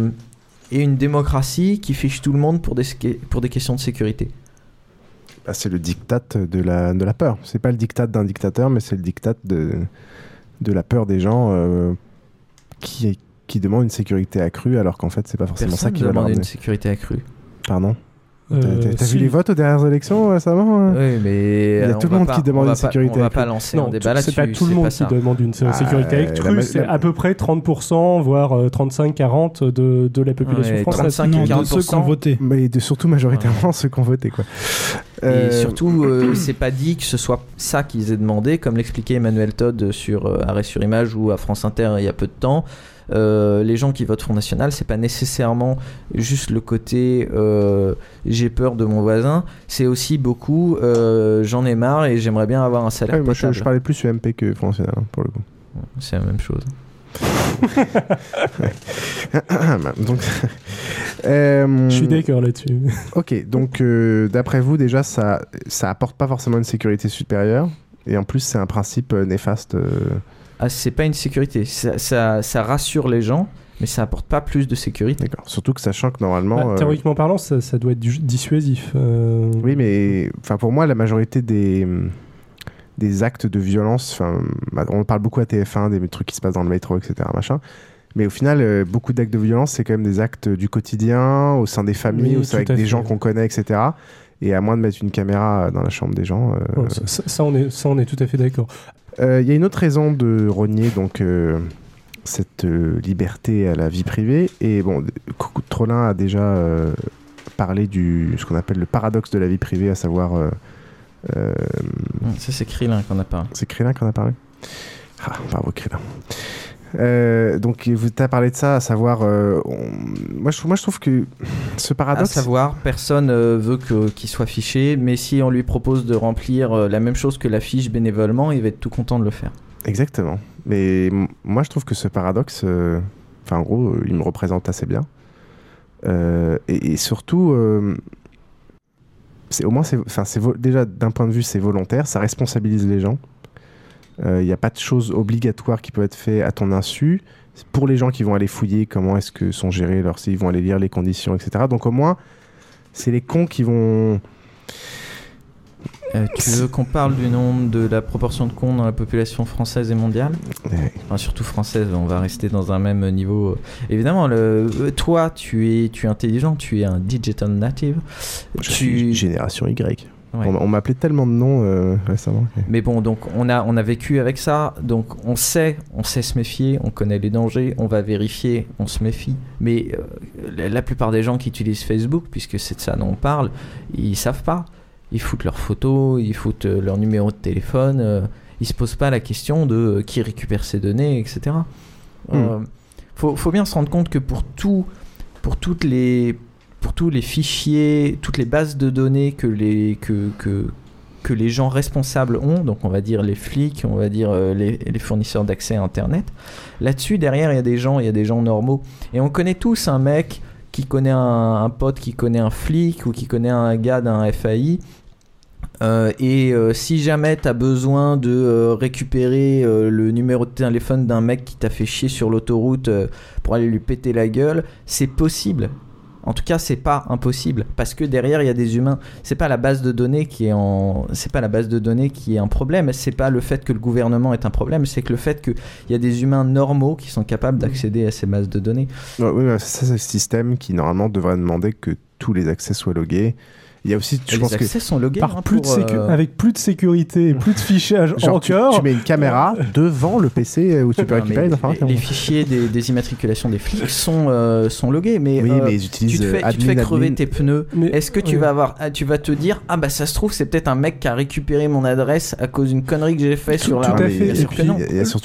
démocratie qui fiche tout le monde pour des questions de sécurité ? Bah, c'est le diktat de la peur. C'est pas le diktat d'un dictateur, mais c'est le diktat de la peur des gens qui demandent une sécurité accrue, alors qu'en fait, c'est pas forcément personne ça qui va leur donner une sécurité accrue. Pardon ? T'as vu les votes aux dernières élections récemment ? Oui, mais... Il y a tout le monde qui demande une sécurité accrue. On va pas lancer un débat là-dessus. C'est pas tout le monde qui demande une sécurité accrue, c'est à peu près 30%, voire 35-40% de la population française. 35-40% de ceux qui ont voté. Mais surtout majoritairement ceux qui ont voté, quoi. Et surtout, c'est pas dit que ce soit ça qu'ils aient demandé, comme l'expliquait Emmanuel Todd sur Arrêt sur Image ou à France Inter il y a peu de temps. Les gens qui votent Front National, c'est pas nécessairement juste le côté j'ai peur de mon voisin, c'est aussi beaucoup j'en ai marre et j'aimerais bien avoir un salaire potable. Moi, je parlais plus UMP que Front National pour le coup. C'est la même chose. Donc, je suis d'accord là-dessus. Ok, donc d'après vous déjà ça apporte pas forcément une sécurité supérieure et en plus c'est un principe néfaste. Ah, c'est pas une sécurité, ça rassure les gens, mais ça apporte pas plus de sécurité. D'accord. Surtout que sachant que normalement... théoriquement parlant, ça doit être dissuasif. Oui, mais pour moi, la majorité des actes de violence, on parle beaucoup à TF1, des trucs qui se passent dans le métro, etc. Machin. Mais au final, beaucoup d'actes de violence, c'est quand même des actes du quotidien, au sein des familles, oui, avec des gens qu'on connaît, etc. Et à moins de mettre une caméra dans la chambre des gens... on est tout à fait d'accord. Il y a une autre raison de rogner donc, cette liberté à la vie privée. Et bon, Trollin a déjà parlé de ce qu'on appelle le paradoxe de la vie privée, à savoir... ça, c'est Krillin qu'on a parlé. C'est Krillin qu'on a parlé ? Ah, bravo Krillin. Donc, tu as parlé de ça, à savoir... Moi, je trouve que ce paradoxe... À savoir, personne veut qu'il soit fiché, mais si on lui propose de remplir la même chose que la fiche bénévolement, il va être tout content de le faire. Exactement. Mais moi, je trouve que ce paradoxe... en gros, il me représente assez bien. Et surtout... déjà, d'un point de vue, c'est volontaire, ça responsabilise les gens. Il n'y a pas de choses obligatoires qui peuvent être faites à ton insu. Pour les gens qui vont aller fouiller, comment est-ce que sont gérés s'ils vont aller lire les conditions, etc. Donc au moins, c'est les cons qui vont... tu veux qu'on parle du nombre de la proportion de cons dans la population française et mondiale ? Surtout française, on va rester dans un même niveau. Évidemment, toi, tu es intelligent, tu es un digital native. Je suis génération Y. Ouais. On m'appelait tellement de noms récemment. Okay. Mais bon, donc on a vécu avec ça, donc on sait se méfier, on connaît les dangers, on va vérifier, on se méfie. Mais la plupart des gens qui utilisent Facebook, puisque c'est de ça dont on parle, ils savent pas. Ils foutent leurs photos, ils foutent leur numéro de téléphone, ils se posent pas la question de qui récupère ces données, etc. Faut bien se rendre compte que pour tous les fichiers, toutes les bases de données que les gens responsables ont, donc on va dire les flics, on va dire les fournisseurs d'accès à Internet, là-dessus, derrière, il y a des gens normaux. Et on connaît tous un mec qui connaît un pote, qui connaît un flic ou qui connaît un gars d'un FAI. Si jamais t'as besoin de récupérer le numéro de téléphone d'un mec qui t'a fait chier sur l'autoroute pour aller lui péter la gueule, c'est possible. En tout cas, c'est pas impossible parce que derrière il y a des humains. C'est pas la base de données qui est un problème. C'est pas le fait que le gouvernement est un problème. C'est que le fait qu'il y a des humains normaux qui sont capables d'accéder à ces bases de données. Ouais, oui, c'est le système qui normalement devrait demander que tous les accès soient logués. Il y a aussi, je pense que sont logués, par plus de avec plus de sécurité et plus de fichage encore. Tu mets une caméra devant le PC où tu peux récupérer les informations. Les fichiers des immatriculations des flics sont logués, mais, oui, mais ils utilisent tu te fais crever tes pneus. Mais, est-ce que tu vas te dire ah bah ça se trouve c'est peut-être un mec qui a récupéré mon adresse à cause d'une connerie que j'ai faite sur la. Tout à fait. Et puis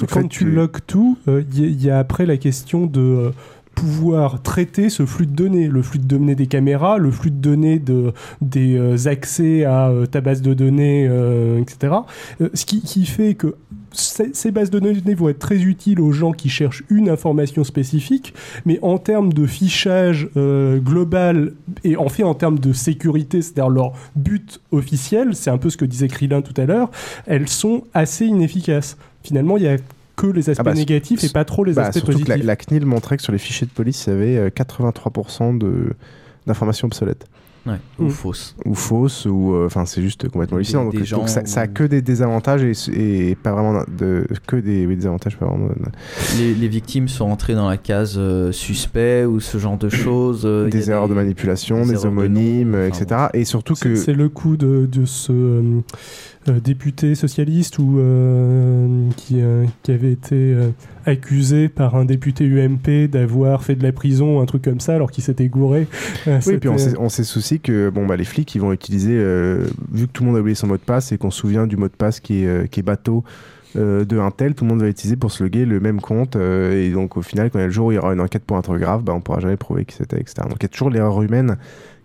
quand tu logues tout, il y a après la question de pouvoir traiter ce flux de données, le flux de données des caméras, le flux de données des accès à ta base de données, etc. Ce qui fait que ces bases de données vont être très utiles aux gens qui cherchent une information spécifique, mais en termes de fichage global et en fait en termes de sécurité, c'est-à-dire leur but officiel, c'est un peu ce que disait Xilrian tout à l'heure, elles sont assez inefficaces. Finalement, il y a que les aspects négatifs et pas trop les aspects positifs. Que la CNIL montrait que sur les fichiers de police, il y avait 83% d'informations obsolètes. Ouais, ou fausses. Ou fausses, ou c'est juste complètement hallucinant. Donc ça a que des désavantages et pas vraiment des avantages. Pas vraiment les victimes sont entrées dans la case suspect ou ce genre de choses. Des erreurs de manipulation, des homonymes, etc. Bon. Et surtout que... C'est le coup de ce... député socialiste ou qui avait été accusé par un député UMP d'avoir fait de la prison, un truc comme ça, alors qu'il s'était gouré. Oui, puis on s'est souci que les flics ils vont utiliser, vu que tout le monde a oublié son mot de passe et qu'on se souvient du mot de passe qui est bateau de Intel, tout le monde va l'utiliser pour se loguer le même compte et donc au final quand il y a le jour où il y aura une enquête pour un truc grave, on ne pourra jamais prouver qui c'était, etc. Donc il y a toujours l'erreur humaine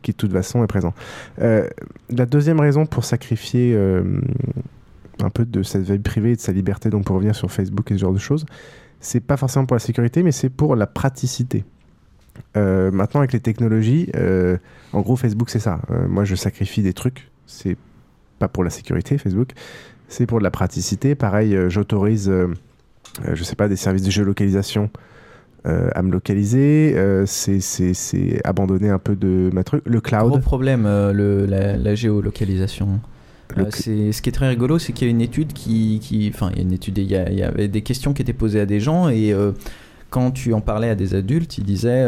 qui de toute façon est présent. La deuxième raison pour sacrifier un peu de sa vie privée et de sa liberté, donc pour revenir sur Facebook et ce genre de choses, c'est pas forcément pour la sécurité, mais c'est pour la praticité. Maintenant avec les technologies, en gros Facebook c'est ça. Moi je sacrifie des trucs, c'est pas pour la sécurité Facebook, c'est pour de la praticité. Pareil, j'autorise, je sais pas, des services de géolocalisation à me localiser, c'est abandonner un peu de ma truc. Le cloud. Gros problème, la géolocalisation. Ce qui est très rigolo, c'est qu'il y a une étude il y avait des questions qui étaient posées à des gens et quand tu en parlais à des adultes, ils disaient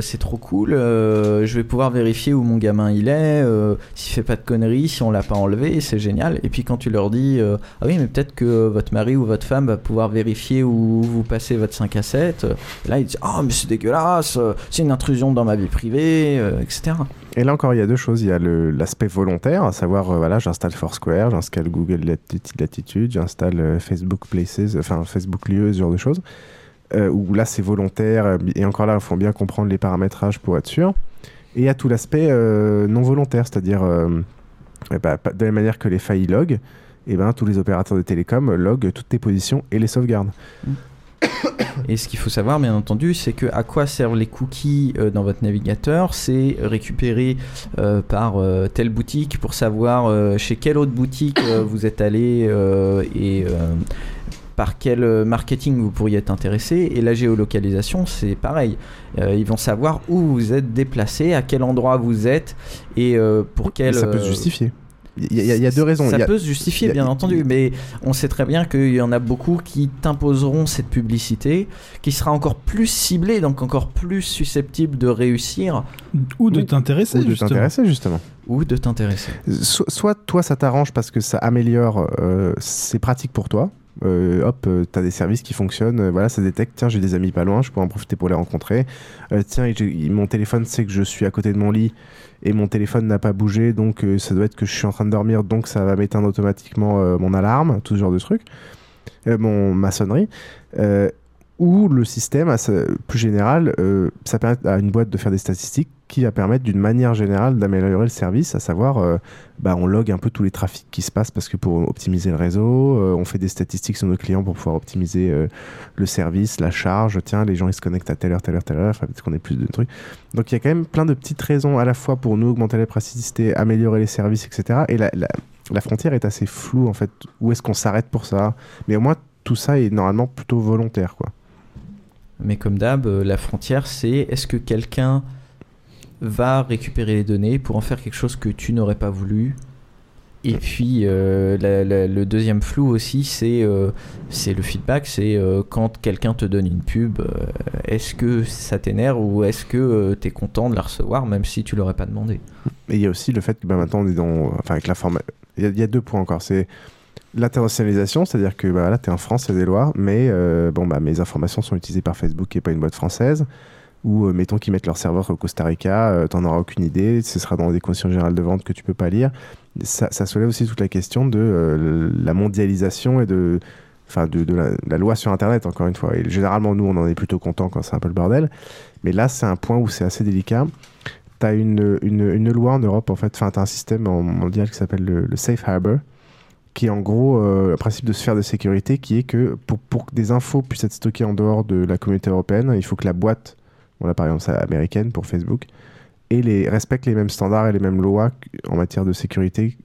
c'est trop cool, je vais pouvoir vérifier où mon gamin il est, s'il fait pas de conneries, si on l'a pas enlevé, c'est génial. Et puis quand tu leur dis ah oui mais peut-être que votre mari ou votre femme va pouvoir vérifier où vous passez votre 5 à 7, et là ils disent mais c'est dégueulasse, c'est une intrusion dans ma vie privée, etc. Et là encore il y a deux choses, il y a l'aspect volontaire, à savoir j'installe Foursquare, j'installe Google Latitude, j'installe Facebook Places, Facebook Lieux, ce genre de choses. Où là c'est volontaire et encore là il faut bien comprendre les paramétrages pour être sûr, et il y a tout l'aspect non volontaire, c'est-à-dire de la même manière que les failles log, tous les opérateurs de télécom log toutes tes positions et les sauvegardes. Et ce qu'il faut savoir bien entendu c'est que à quoi servent les cookies dans votre navigateur, c'est récupéré par telle boutique pour savoir chez quelle autre boutique vous êtes allé et par quel marketing vous pourriez être intéressé, et la géolocalisation c'est pareil, ils vont savoir où vous êtes déplacé, à quel endroit vous êtes et pour quel... Et ça peut se justifier. Il y a deux raisons. Ça peut se justifier, bien entendu, mais on sait très bien qu'il y en a beaucoup qui t'imposeront cette publicité, qui sera encore plus ciblée, donc encore plus susceptible de réussir. Ou de t'intéresser, justement. Soit toi, ça t'arrange parce que ça améliore, c'est pratique pour toi. T'as des services qui fonctionnent, voilà, ça détecte, tiens, j'ai des amis pas loin, je pourrais en profiter pour les rencontrer, tiens, mon téléphone sait que je suis à côté de mon lit et mon téléphone n'a pas bougé, donc ça doit être que je suis en train de dormir, donc ça va m'éteindre automatiquement mon alarme, tout ce genre de trucs, ma sonnerie, ou le système plus général, ça permet à une boîte de faire des statistiques qui va permettre d'une manière générale d'améliorer le service, à savoir on log un peu tous les trafics qui se passent parce que pour optimiser le réseau, on fait des statistiques sur nos clients pour pouvoir optimiser le service, la charge, tiens les gens ils se connectent à telle heure, enfin, peut-être qu'on ait plus de trucs. Donc il y a quand même plein de petites raisons à la fois pour nous augmenter la praticité, améliorer les services, etc. Et la frontière est assez floue en fait, où est-ce qu'on s'arrête pour ça? Mais au moins tout ça est normalement plutôt volontaire quoi. Mais comme d'hab, la frontière c'est est-ce que quelqu'un va récupérer les données pour en faire quelque chose que tu n'aurais pas voulu. Et puis le deuxième flou aussi c'est le feedback, c'est quand quelqu'un te donne une pub, est-ce que ça t'énerve ou est-ce que t'es content de la recevoir même si tu l'aurais pas demandé. Et il y a aussi le fait que maintenant on est avec la forme. Il y a deux points encore, c'est l'internationalisation, c'est-à-dire que là t'es en France, il y a des lois, mais mes informations sont utilisées par Facebook qui est pas une boîte française. Ou mettons qu'ils mettent leur serveur au Costa Rica, t'en auras aucune idée, ce sera dans des conditions générales de vente que tu peux pas lire. Ça soulève aussi toute la question de la mondialisation et de la loi sur Internet, encore une fois. Et généralement, nous, on en est plutôt contents quand c'est un peu le bordel. Mais là, c'est un point où c'est assez délicat. T'as une loi en Europe, en fait, t'as un système mondial qui s'appelle le Safe Harbor, qui est en gros le principe de sphère de sécurité, qui est que pour que des infos puissent être stockées en dehors de la communauté européenne, il faut que la boîte... On a par exemple ça américaine pour Facebook, et respecte les mêmes standards et les mêmes lois en matière de sécurité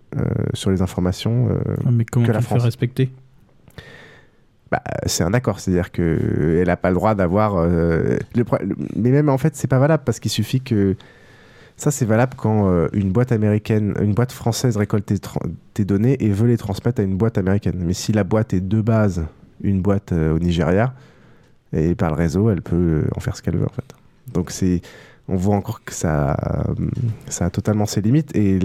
sur les informations mais comment que la France. Comment tu fais respecter ? C'est un accord, c'est-à-dire qu'elle n'a pas le droit d'avoir... mais même en fait, c'est pas valable, parce qu'il suffit que... Ça, c'est valable quand une boîte française récolte tes données et veut les transmettre à une boîte américaine. Mais si la boîte est de base une boîte au Nigeria, et par le réseau, elle peut en faire ce qu'elle veut, en fait. Donc on voit encore que ça a totalement ses limites, et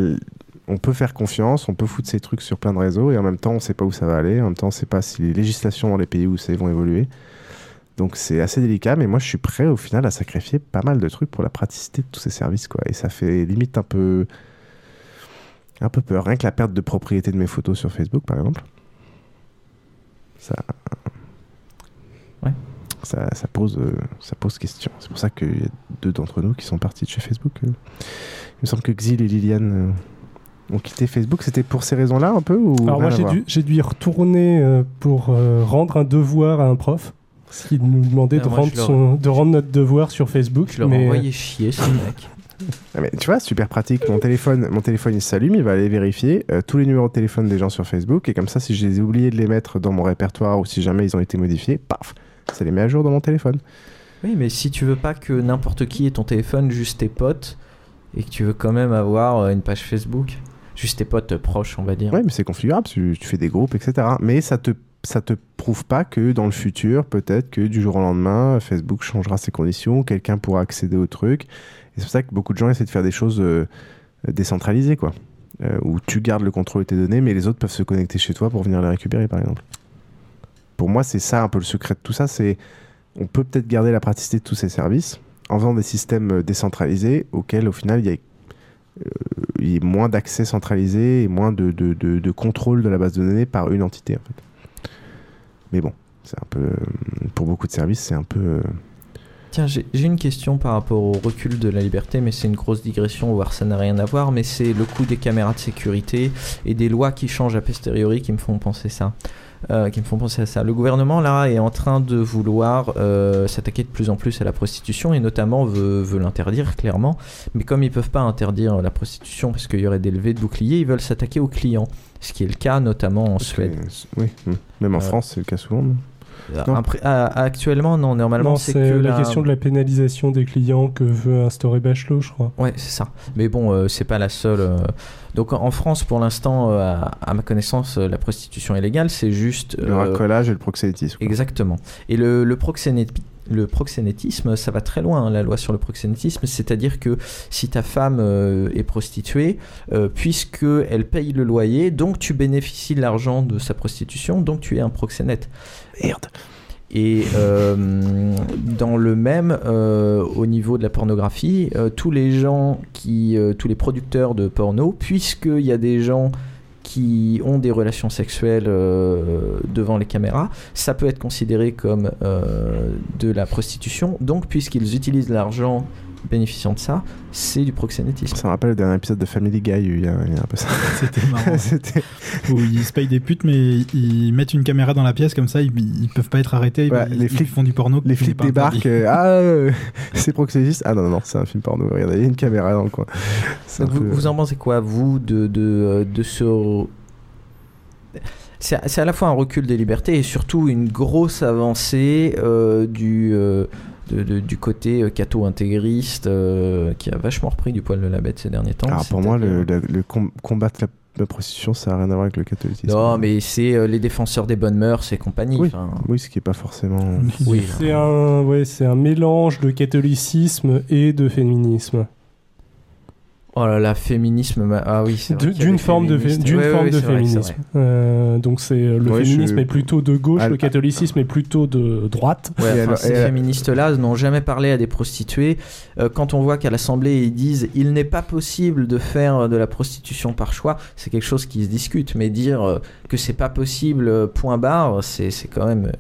on peut faire confiance, on peut foutre ces trucs sur plein de réseaux, et en même temps on sait pas où ça va aller, en même temps on sait pas si les législations dans les pays où ça vont évoluer. Donc c'est assez délicat, mais moi je suis prêt au final à sacrifier pas mal de trucs pour la praticité de tous ces services quoi, et ça fait limite un peu peur, rien que la perte de propriété de mes photos sur Facebook par exemple. Ça ouais. Ça pose question. C'est pour ça qu'il y a deux d'entre nous qui sont partis de chez Facebook. Il me semble que Xil et Liliane ont quitté Facebook. C'était pour ces raisons-là un peu ou... Alors moi j'ai dû y retourner pour rendre un devoir à un prof qui nous demandait de rendre notre devoir sur Facebook. Je leur envoyais chier ce mec. Ah mais, tu vois, super pratique. Mon téléphone il s'allume, il va aller vérifier tous les numéros de téléphone des gens sur Facebook, et comme ça si j'ai oublié de les mettre dans mon répertoire ou si jamais ils ont été modifiés, paf, ça les met à jour dans mon téléphone. Oui, mais si tu veux pas que n'importe qui ait ton téléphone, juste tes potes, et que tu veux quand même avoir une page Facebook, juste tes potes proches, on va dire. Oui, mais c'est configurable, tu fais des groupes, etc. Mais ça te prouve pas que dans le futur, peut-être que du jour au lendemain, Facebook changera ses conditions, quelqu'un pourra accéder au truc. Et c'est pour ça que beaucoup de gens essaient de faire des choses décentralisées, quoi. Où tu gardes le contrôle de tes données, mais les autres peuvent se connecter chez toi pour venir les récupérer, par exemple. Pour moi, c'est ça un peu le secret de tout ça, c'est on peut peut-être garder la praticité de tous ces services en faisant des systèmes décentralisés auxquels, au final, il y a moins d'accès centralisé et moins de contrôle de la base de données par une entité, en fait. Mais bon, c'est un peu... Pour beaucoup de services, c'est un peu... Tiens, j'ai une question par rapport au recul de la liberté, mais c'est une grosse digression, voire ça n'a rien à voir, mais c'est le coup des caméras de sécurité et des lois qui changent a posteriori qui me font penser ça. Le gouvernement là est en train de vouloir s'attaquer de plus en plus à la prostitution, et notamment veut l'interdire clairement, mais comme ils peuvent pas interdire la prostitution parce qu'il y aurait des levées de boucliers, ils veulent s'attaquer aux clients, ce qui est le cas notamment en Suède. Oui, même en France c'est le cas souvent. Actuellement, non. Normalement, non, c'est que la question de la pénalisation des clients que veut instaurer Bachelot, je crois. Oui, c'est ça. Mais bon, c'est pas la seule. Donc en France, pour l'instant, à ma connaissance, la prostitution est légale. C'est juste le racolage et le proxénétisme. Quoi. Exactement. Et le proxénétisme, ça va très loin, hein, la loi sur le proxénétisme, c'est-à-dire que si ta femme est prostituée, puisqu'elle paye le loyer, donc tu bénéficies de l'argent de sa prostitution, donc tu es un proxénète. Merde. Et dans le même, au niveau de la pornographie, tous les producteurs de porno, puisqu'il y a des gens qui ont des relations sexuelles devant les caméras, ça peut être considéré comme de la prostitution. Donc, puisqu'ils utilisent l'argent bénéficiant de ça, c'est du proxénétisme. Ça me rappelle le dernier épisode de Family Guy, il y a un peu ça. C'était marrant. Où ils se payent des putes, mais ils mettent une caméra dans la pièce, comme ça, ils peuvent pas être arrêtés. Ouais, les flics font du porno. Les flics débarquent. C'est proxénétiste. Ah non, c'est un film porno. Regardez, il y a une caméra dans le coin. Vous en pensez quoi, vous, de ce... C'est à la fois un recul des libertés et surtout une grosse avancée du côté catho-intégriste qui a vachement repris du poil de la bête ces derniers temps. Alors pour moi, combattre la prostitution, ça n'a rien à voir avec le catholicisme. Non, mais c'est les défenseurs des bonnes mœurs et compagnie. Oui, oui, ce qui n'est pas forcément... Oui. C'est un mélange de catholicisme et de féminisme. Oh là là, féminisme... Ah oui, c'est vrai. D'une forme de féminisme. Donc le féminisme est plutôt de gauche, le catholicisme est plutôt de droite. Ouais, ces féministes-là n'ont jamais parlé à des prostituées. Quand on voit qu'à l'Assemblée, ils disent « Il n'est pas possible de faire de la prostitution par choix », c'est quelque chose qui se discute. Mais dire que c'est pas possible, point barre, c'est quand même...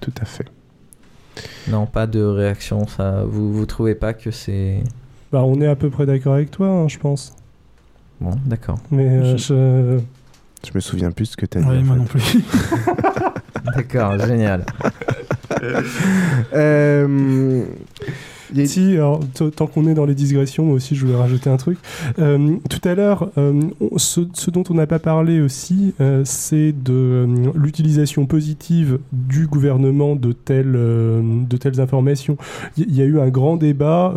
Tout à fait. Non, pas de réaction, ça. Vous trouvez pas que c'est... Bah, on est à peu près d'accord avec toi, hein, je pense. Bon, d'accord. Mais je me souviens plus de ce que t'as dit. Oui, moi non plus. D'accord, génial. Si, alors, tant qu'on est dans les digressions, moi aussi je voulais rajouter un truc. Tout à l'heure, ce dont on n'a pas parlé aussi, c'est de l'utilisation positive du gouvernement de telles informations. Il y a eu un grand débat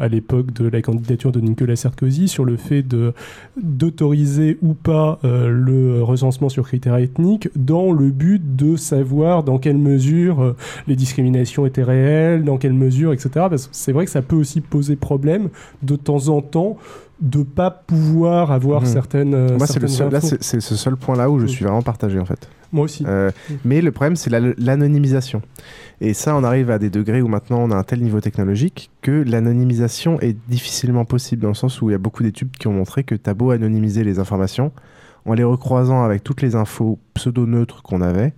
à l'époque de la candidature de Nicolas Sarkozy sur le fait d'autoriser ou pas le recensement sur critères ethniques dans le but de savoir dans quelle mesure les discriminations étaient réelles, dans quelle mesure, etc. Parce c'est vrai que ça peut aussi poser problème de temps en temps de pas pouvoir avoir certaines... Moi, c'est ce seul point là où je suis vraiment partagé, en fait. Moi aussi. Mais le problème, c'est l'anonymisation. Et ça, on arrive à des degrés où maintenant, on a un tel niveau technologique que l'anonymisation est difficilement possible, dans le sens où il y a beaucoup d'études qui ont montré que t'as beau anonymiser les informations, en les recroisant avec toutes les infos pseudo-neutres qu'on avait,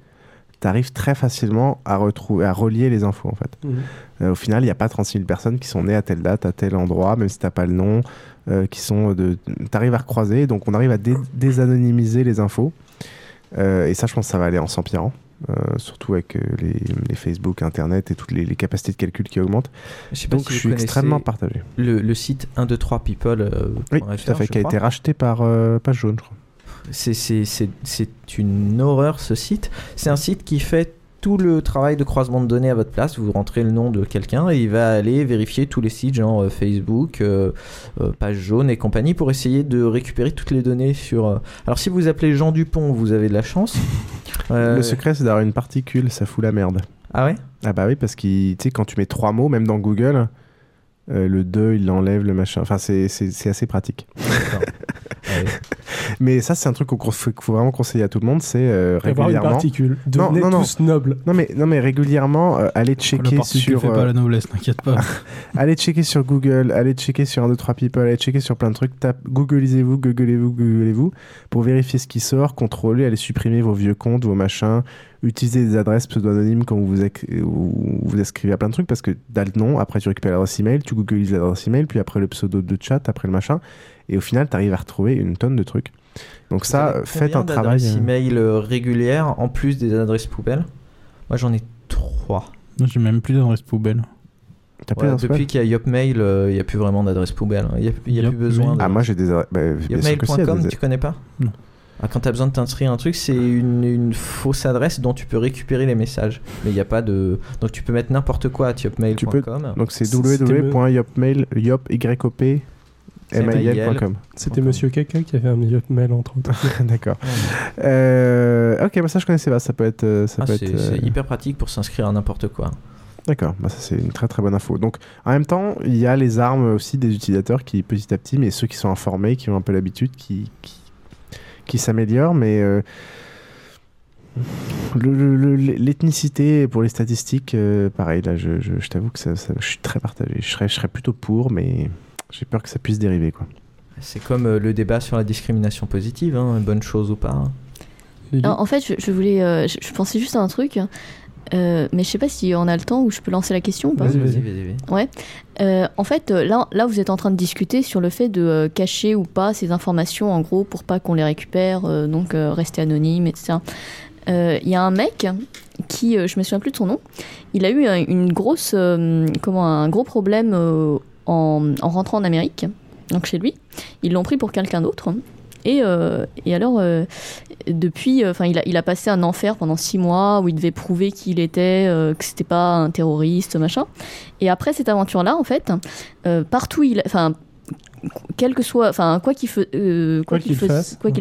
t'arrives très facilement à relier les infos, en fait. Au final, il n'y a pas 36 000 personnes qui sont nées à telle date, à tel endroit, même si t'as pas le nom, t'arrives à recroiser, donc on arrive à désanonymiser les infos. Et ça, je pense que ça va aller en s'empirant, surtout avec les Facebook, Internet et toutes les capacités de calcul qui augmentent. Donc je suis extrêmement partagé. Le site 123people.fr, oui, tout à fait, qui a été racheté par Page Jaune, je crois. C'est une horreur, ce site. C'est un site qui fait tout le travail de croisement de données à votre place. Vous rentrez le nom de quelqu'un et il va aller vérifier tous les sites, genre Facebook, Page Jaune et compagnie, pour essayer de récupérer toutes les données sur... Alors si vous appelez Jean Dupont, vous avez de la chance. Le secret, c'est d'avoir une particule, ça fout la merde. Ah ouais? Ah bah oui, parce que quand tu mets 3 mots, même dans Google, le 2, il l'enlève, le machin. Enfin, c'est assez pratique. D'accord. Ouais. Mais ça, c'est un truc qu'il faut vraiment conseiller à tout le monde, c'est régulièrement... Avoir une particule, devenez tous nobles. Non mais régulièrement, allez checker sur... Fais pas la noblesse, n'inquiète pas. Allez checker sur Google, allez checker sur 123people, allez checker sur plein de trucs, googlisez-vous pour vérifier ce qui sort, contrôler, allez supprimer vos vieux comptes, vos machins, utiliser des adresses pseudo-anonymes quand vous inscrivez à plein de trucs, parce que t'as le nom, après tu récupères l'adresse email, tu googlises l'adresse email, puis après le pseudo de chat, après le machin... Et au final, tu arrives à retrouver une tonne de trucs. Donc ça, faites un travail... Combien d'adresses email régulières, en plus des adresses poubelles? Moi, j'en ai 3. Moi, j'ai même plus d'adresses poubelles. Depuis qu'il y a Yopmail, il n'y a plus vraiment d'adresses poubelles. Il n'y a plus besoin de... Ah, moi, j'ai des adresses... Yopmail.com, tu connais pas? Non. Quand tu as besoin de t'inscrire à un truc, c'est une fausse adresse dont tu peux récupérer les messages. Mais il n'y a pas de... Donc tu peux mettre n'importe quoi à yopmail.com. Donc c'est www.yopmail.com. C'était Monsieur Caca qui avait un Yopmail entre autres. D'accord. Ouais. Ok, bah ça je connaissais pas. Ça peut être... c'est hyper pratique pour s'inscrire à n'importe quoi. D'accord, bah ça c'est une très très bonne info. Donc en même temps, il y a les armes aussi des utilisateurs qui petit à petit, mais ceux qui sont informés, qui ont un peu l'habitude, qui s'améliorent, mais l'ethnicité pour les statistiques, pareil, là je t'avoue que je suis très partagé. Je serais plutôt pour, mais j'ai peur que ça puisse dériver, quoi. C'est comme le débat sur la discrimination positive, hein, bonne chose ou pas. Hein. Alors, en fait, je voulais, je pensais juste à un truc. Mais je sais pas si on a le temps ou je peux lancer la question ou pas. Vas-y. Ouais. En fait, là, vous êtes en train de discuter sur le fait de cacher ou pas ces informations, en gros, pour pas qu'on les récupère, donc rester anonyme, etc. Il y a un mec qui, je me souviens plus de son nom, il a eu un gros problème en rentrant en Amérique, donc chez lui. Ils l'ont pris pour quelqu'un d'autre. Et alors, depuis, il a passé un enfer pendant 6 mois où il devait prouver qui il était, que c'était pas un terroriste, machin. Et après cette aventure-là, en fait, partout, quoi qu'il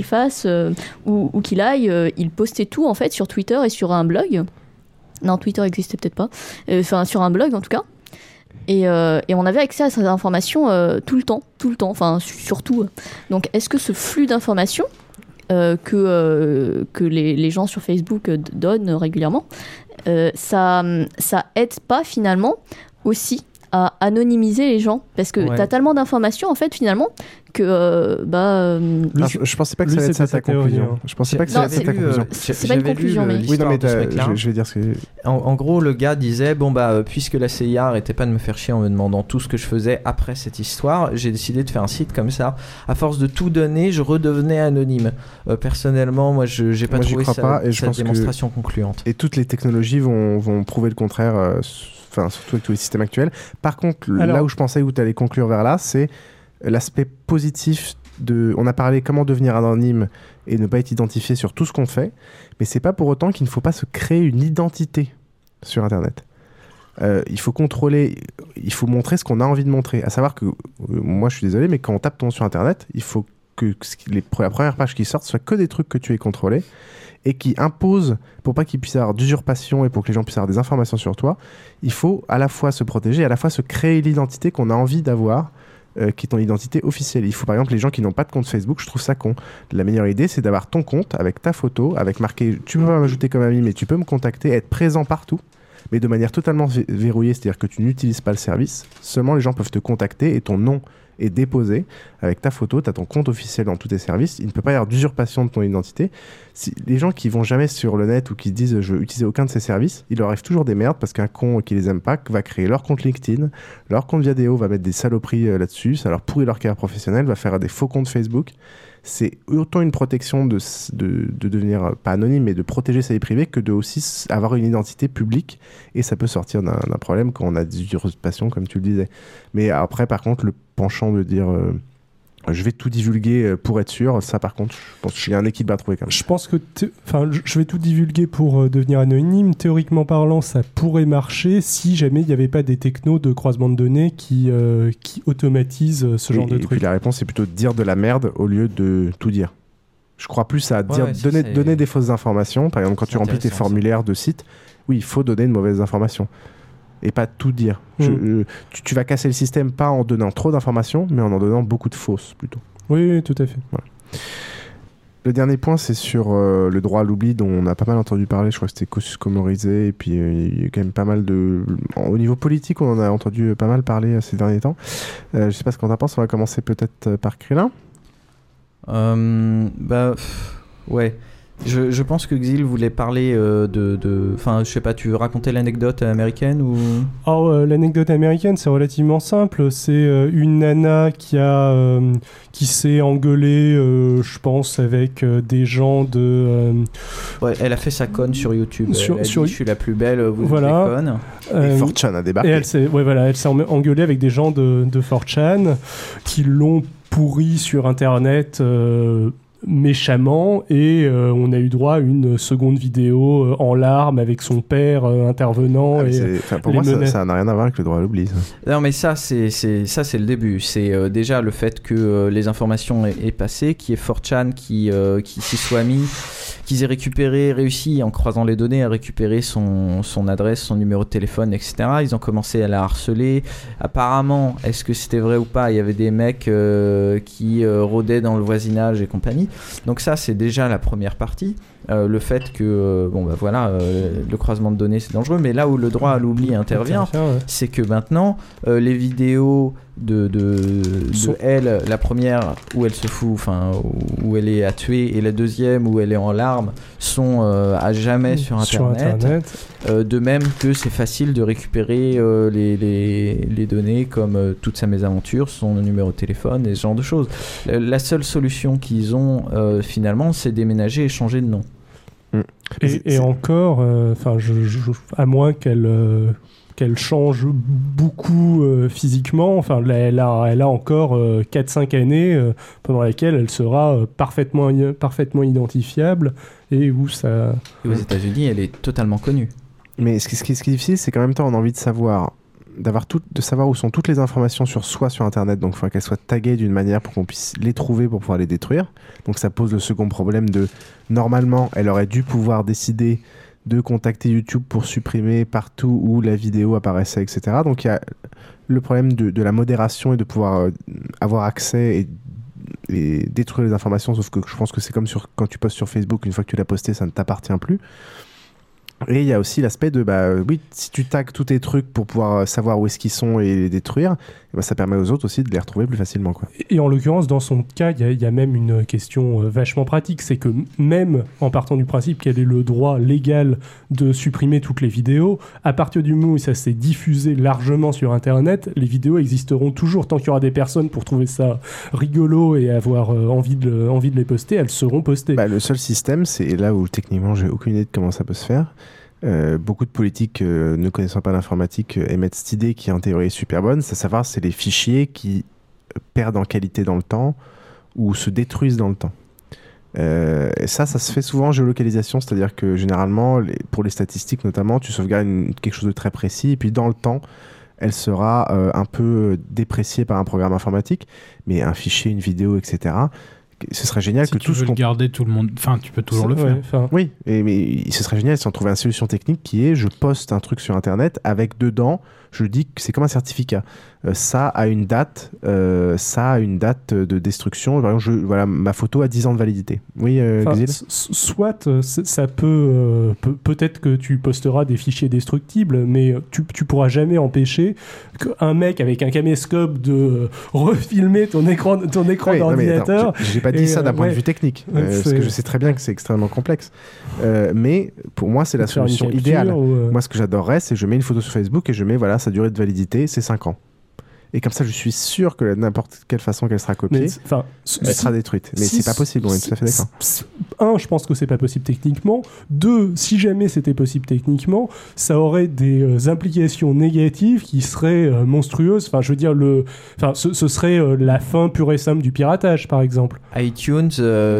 fasse, où qu'il aille, il postait tout en fait sur Twitter et sur un blog. Non, Twitter existait peut-être pas. Sur un blog en tout cas. Et on avait accès à ces informations tout le temps, enfin surtout. Donc est-ce que ce flux d'informations que les gens sur Facebook donnent régulièrement, ça aide pas finalement aussi à anonymiser les gens, parce que t'as tellement d'informations en fait finalement que je pensais pas que ça allait être ça ta conclusion. Je pensais pas que ça allait être ta conclusion. C'est pas une conclusion, mais oui, non, mais je vais dire ce que. En gros, le gars disait puisque la CIA arrêtait pas de me faire chier en me demandant tout ce que je faisais après cette histoire, j'ai décidé de faire un site comme ça. À force de tout donner, je redevenais anonyme. Personnellement, moi, j'ai pas trouvé ça une démonstration concluante. Et toutes les technologies vont prouver le contraire. Enfin, surtout avec tous les systèmes actuels. Par contre, là où je pensais où tu allais conclure vers là, c'est l'aspect positif de... On a parlé comment devenir anonyme et ne pas être identifié sur tout ce qu'on fait, mais c'est pas pour autant qu'il ne faut pas se créer une identité sur Internet. Il faut contrôler, il faut montrer ce qu'on a envie de montrer. À savoir que, moi je suis désolé, mais quand on tape ton nom sur Internet, il faut que la première page qui sorte soit que des trucs que tu aies contrôlés et qui impose, pour pas qu'il puisse avoir d'usurpation et pour que les gens puissent avoir des informations sur toi, il faut à la fois se protéger, à la fois se créer l'identité qu'on a envie d'avoir, qui est ton identité officielle. Il faut par exemple les gens qui n'ont pas de compte Facebook, je trouve ça con. La meilleure idée, c'est d'avoir ton compte avec ta photo, avec marqué « tu peux m'ajouter comme ami, mais tu peux me contacter », être présent partout, mais de manière totalement verrouillée, c'est-à-dire que tu n'utilises pas le service, seulement les gens peuvent te contacter et ton nom est déposé avec ta photo, tu as ton compte officiel dans tous tes services, il ne peut pas y avoir d'usurpation de ton identité. Si les gens qui vont jamais sur le net ou qui disent je veux utiliser aucun de ces services, il leur arrive toujours des merdes parce qu'un con qui les aime pas va créer leur compte LinkedIn, leur compte Viadeo, va mettre des saloperies là-dessus, ça leur pourrit leur carrière professionnelle, va faire des faux comptes Facebook. C'est autant une protection de devenir pas anonyme mais de protéger sa vie privée que de aussi avoir une identité publique, et ça peut sortir d'un problème quand on a des usurpations comme tu le disais. Mais après par contre le penchant de dire je vais tout divulguer pour être sûr, ça par contre je pense qu'il y a un équilibre à trouver quand même. Je pense que je vais tout divulguer pour devenir anonyme, théoriquement parlant ça pourrait marcher si jamais il n'y avait pas des technos de croisement de données qui automatisent ce genre de truc. Et puis la réponse c'est plutôt de dire de la merde au lieu de tout dire. Je crois plus à dire donner des fausses informations, par exemple quand tu remplis tes formulaires de site, oui il faut donner de mauvaises informations. Et pas tout dire. Tu vas casser le système pas en donnant trop d'informations, mais en donnant beaucoup de fausses plutôt. Oui, tout à fait. Voilà. Le dernier point, c'est sur le droit à l'oubli dont on a pas mal entendu parler. Je crois que c'était casus comorisé. Et puis, il y a quand même pas mal de... Au niveau politique, on en a entendu pas mal parler ces derniers temps. Je sais pas ce qu'on en pense. On va commencer peut-être par Krélin. Ouais. Je pense que Xil voulait parler de... Enfin, je sais pas, tu veux raconter l'anecdote américaine ou... L'anecdote américaine, c'est relativement simple. C'est une nana qui s'est engueulée, je pense, avec des gens de... Ouais, elle a fait sa conne sur YouTube. Elle a dit, je suis la plus belle, vous voilà. Êtes les connes. Et 4chan a débarqué. Elle s'est engueulée avec des gens de 4chan qui l'ont pourrie sur Internet... méchamment, et on a eu droit à une seconde vidéo en larmes avec son père intervenant. Ah, et pour moi, ça n'a rien à voir avec le droit à l'oubli. Ça. Non, mais ça, c'est le début. C'est déjà le fait que les informations aient passé, qu'il y ait 4chan qui s'y soit mis, qu'ils aient réussi, en croisant les données, à récupérer son adresse, son numéro de téléphone, etc. Ils ont commencé à la harceler. Apparemment, est-ce que c'était vrai ou pas ? Il y avait des mecs qui rôdaient dans le voisinage et compagnie. Donc ça, c'est déjà la première partie, le fait que le croisement de données, c'est dangereux. Mais là où le droit à l'oubli intervient, c'est que maintenant les vidéos de elle, la première où elle se fout, enfin où elle est à tuer, et la deuxième où elle est en larmes, sont à jamais sur internet. De même que c'est facile de récupérer les données comme toute sa mésaventure, son numéro de téléphone et ce genre de choses. La seule solution qu'ils ont finalement, c'est déménager et changer de nom. Et encore, à moins qu'elle change beaucoup physiquement. Enfin, elle a encore 4-5 années pendant lesquelles elle sera parfaitement identifiable, et où ça... Et aux États-Unis, elle est totalement connue. Mais ce qui est difficile, c'est qu'en même temps, on a envie de savoir, de savoir où sont toutes les informations sur soi sur Internet. Donc, il faudrait qu'elles soient taguées d'une manière pour qu'on puisse les trouver, pour pouvoir les détruire. Donc, ça pose le second problème de... Normalement, elle aurait dû pouvoir décider de contacter YouTube pour supprimer partout où la vidéo apparaissait, etc. Donc il y a le problème de la modération et de pouvoir avoir accès et détruire les informations, sauf que je pense que c'est comme quand tu postes sur Facebook, une fois que tu l'as posté, ça ne t'appartient plus. Et il y a aussi l'aspect de, si tu tags tous tes trucs pour pouvoir savoir où est-ce qu'ils sont et les détruire, ça permet aux autres aussi de les retrouver plus facilement, quoi. Et en l'occurrence, dans son cas, il y a même une question vachement pratique, c'est que même en partant du principe qu'elle ait le droit légal de supprimer toutes les vidéos, à partir du moment où ça s'est diffusé largement sur Internet, les vidéos existeront toujours. Tant qu'il y aura des personnes pour trouver ça rigolo et avoir envie de les poster, elles seront postées. Le seul système, c'est là où techniquement j'ai aucune idée de comment ça peut se faire. Beaucoup de politiques ne connaissant pas l'informatique émettent cette idée qui en théorie est super bonne, c'est à savoir c'est les fichiers qui perdent en qualité dans le temps ou se détruisent dans le temps. Et ça se fait souvent en géolocalisation, c'est-à-dire que généralement pour les statistiques notamment, tu sauvegardes quelque chose de très précis et puis dans le temps elle sera un peu dépréciée par un programme informatique, mais un fichier, une vidéo, etc. Ce serait génial si que tout ce qu'on... garder tout le monde, enfin tu peux toujours le faire. Fin... Oui, mais ce serait génial si on trouvait une solution technique qui est je poste un truc sur internet avec dedans, je dis que c'est comme un certificat. Ça a une date de destruction. Par exemple, ma photo a 10 ans de validité. Oui, soit ça peut-être que tu posteras des fichiers destructibles, mais tu pourras jamais empêcher qu'un mec avec un caméscope de refilmer ton écran d'ordinateur. Attends, j'ai pas dit ça d'un point de vue technique, parce que je sais très bien que c'est extrêmement complexe. Mais pour moi, c'est la solution idéale. Moi, ce que j'adorerais, c'est je mets une photo sur Facebook et je mets sa durée de validité, c'est 5 ans. Et comme ça, je suis sûr que de n'importe quelle façon qu'elle sera copiée, elle sera détruite. Mais c'est pas possible, on est tout à fait d'accord. Un, je pense que c'est pas possible techniquement. Deux, si jamais c'était possible techniquement, ça aurait des implications négatives qui seraient monstrueuses. Enfin, je veux dire, ce serait la fin pure et simple du piratage, par exemple. iTunes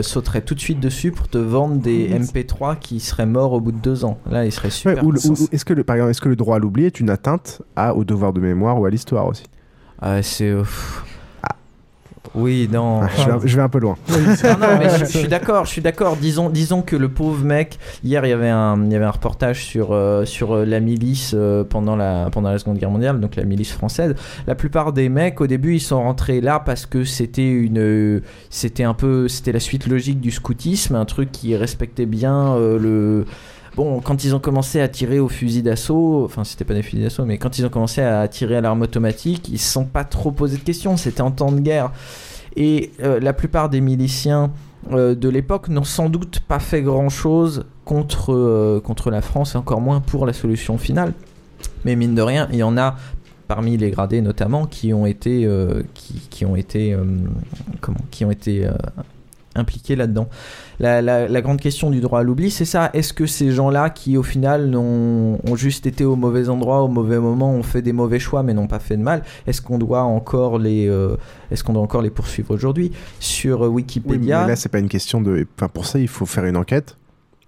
sauterait tout de suite dessus pour te vendre des MP3 qui seraient morts au bout de 2 ans. Là, ils seraient super. Est-ce que le droit à l'oubli est une atteinte au devoir de mémoire ou à l'histoire aussi ? Oui, non. Je vais un peu loin. Je suis d'accord. Disons que le pauvre mec, hier, il y avait un reportage sur la milice pendant la Seconde Guerre mondiale, donc la milice française. La plupart des mecs, au début, ils sont rentrés là parce que c'était la suite logique du scoutisme, un truc qui respectait bien quand ils ont commencé à tirer au fusil d'assaut, enfin c'était pas des fusils d'assaut, mais quand ils ont commencé à tirer à l'arme automatique, ils se sont pas trop posé de questions, c'était en temps de guerre. Et la plupart des miliciens de l'époque n'ont sans doute pas fait grand-chose contre la France, et encore moins pour la solution finale. Mais mine de rien, il y en a parmi les gradés notamment qui ont été impliqués là-dedans. La grande question du droit à l'oubli, c'est ça. Est-ce que ces gens-là qui, au final, ont juste été au mauvais endroit, au mauvais moment, ont fait des mauvais choix, mais n'ont pas fait de mal, est-ce qu'on doit encore les poursuivre aujourd'hui sur Wikipédia? Oui, mais là, c'est pas une question de... Enfin, pour ça, il faut faire une enquête.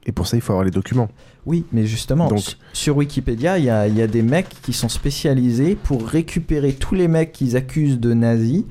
Et pour ça, il faut avoir les documents. Oui, mais justement, donc, sur Wikipédia, il y a des mecs qui sont spécialisés pour récupérer tous les mecs qu'ils accusent de nazis,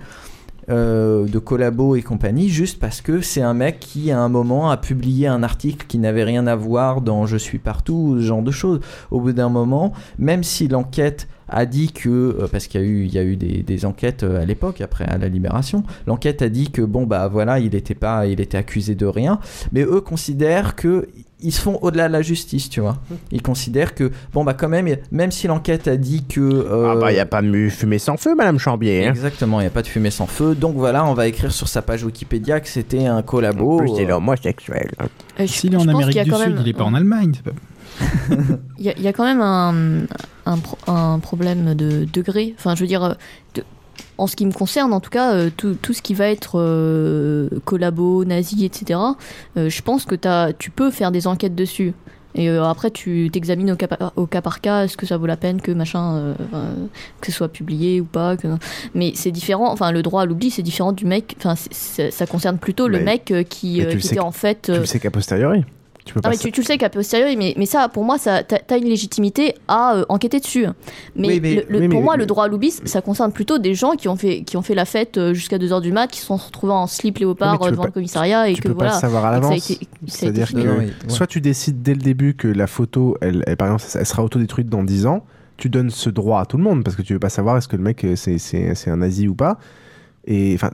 de collabos et compagnie, juste parce que c'est un mec qui, à un moment, a publié un article qui n'avait rien à voir dans « Je suis partout », ce genre de choses. Au bout d'un moment, même si l'enquête a dit que, parce qu'il y a eu des enquêtes à l'époque, après à la Libération, l'enquête a dit que bon bah voilà, il était accusé de rien, mais eux considèrent que ils se font au-delà de la justice, tu vois. Ils considèrent que bon bah quand même si l'enquête a dit que il y a pas de fumée sans feu, Madame Chambier. Hein. Exactement, il y a pas de fumée sans feu. Donc voilà, on va écrire sur sa page Wikipédia que c'était un collabo. En plus, il est homosexuel. S'il est en Amérique du Sud, il est pas en Allemagne. Il y a quand même un problème de degré. Enfin, je veux dire, en ce qui me concerne, en tout cas, tout ce qui va être collabo, nazi, etc., je pense que tu peux faire des enquêtes dessus. Et après, tu t'examines au cas par cas, est-ce que ça vaut la peine que machin, que ce soit publié ou pas. Mais c'est différent. Enfin, le droit à l'oubli, c'est différent du mec. Enfin, ça concerne plutôt le mec qui était en fait. Tu le sais qu'à posteriori. Tu le sais qu'à posteriori, mais ça, pour moi, t'as une légitimité à enquêter dessus. Mais pour moi, le droit à l'oubli, ça concerne plutôt des gens qui ont fait la fête jusqu'à 2h du mat, qui se sont retrouvés en slip léopard devant le commissariat et que voilà. Tu peux pas le savoir à l'avance. C'est-à-dire que soit tu décides dès le début que la photo, elle, par exemple, elle sera autodétruite dans 10 ans, tu donnes ce droit à tout le monde parce que tu veux pas savoir est-ce que le mec c'est un nazi ou pas. Et enfin,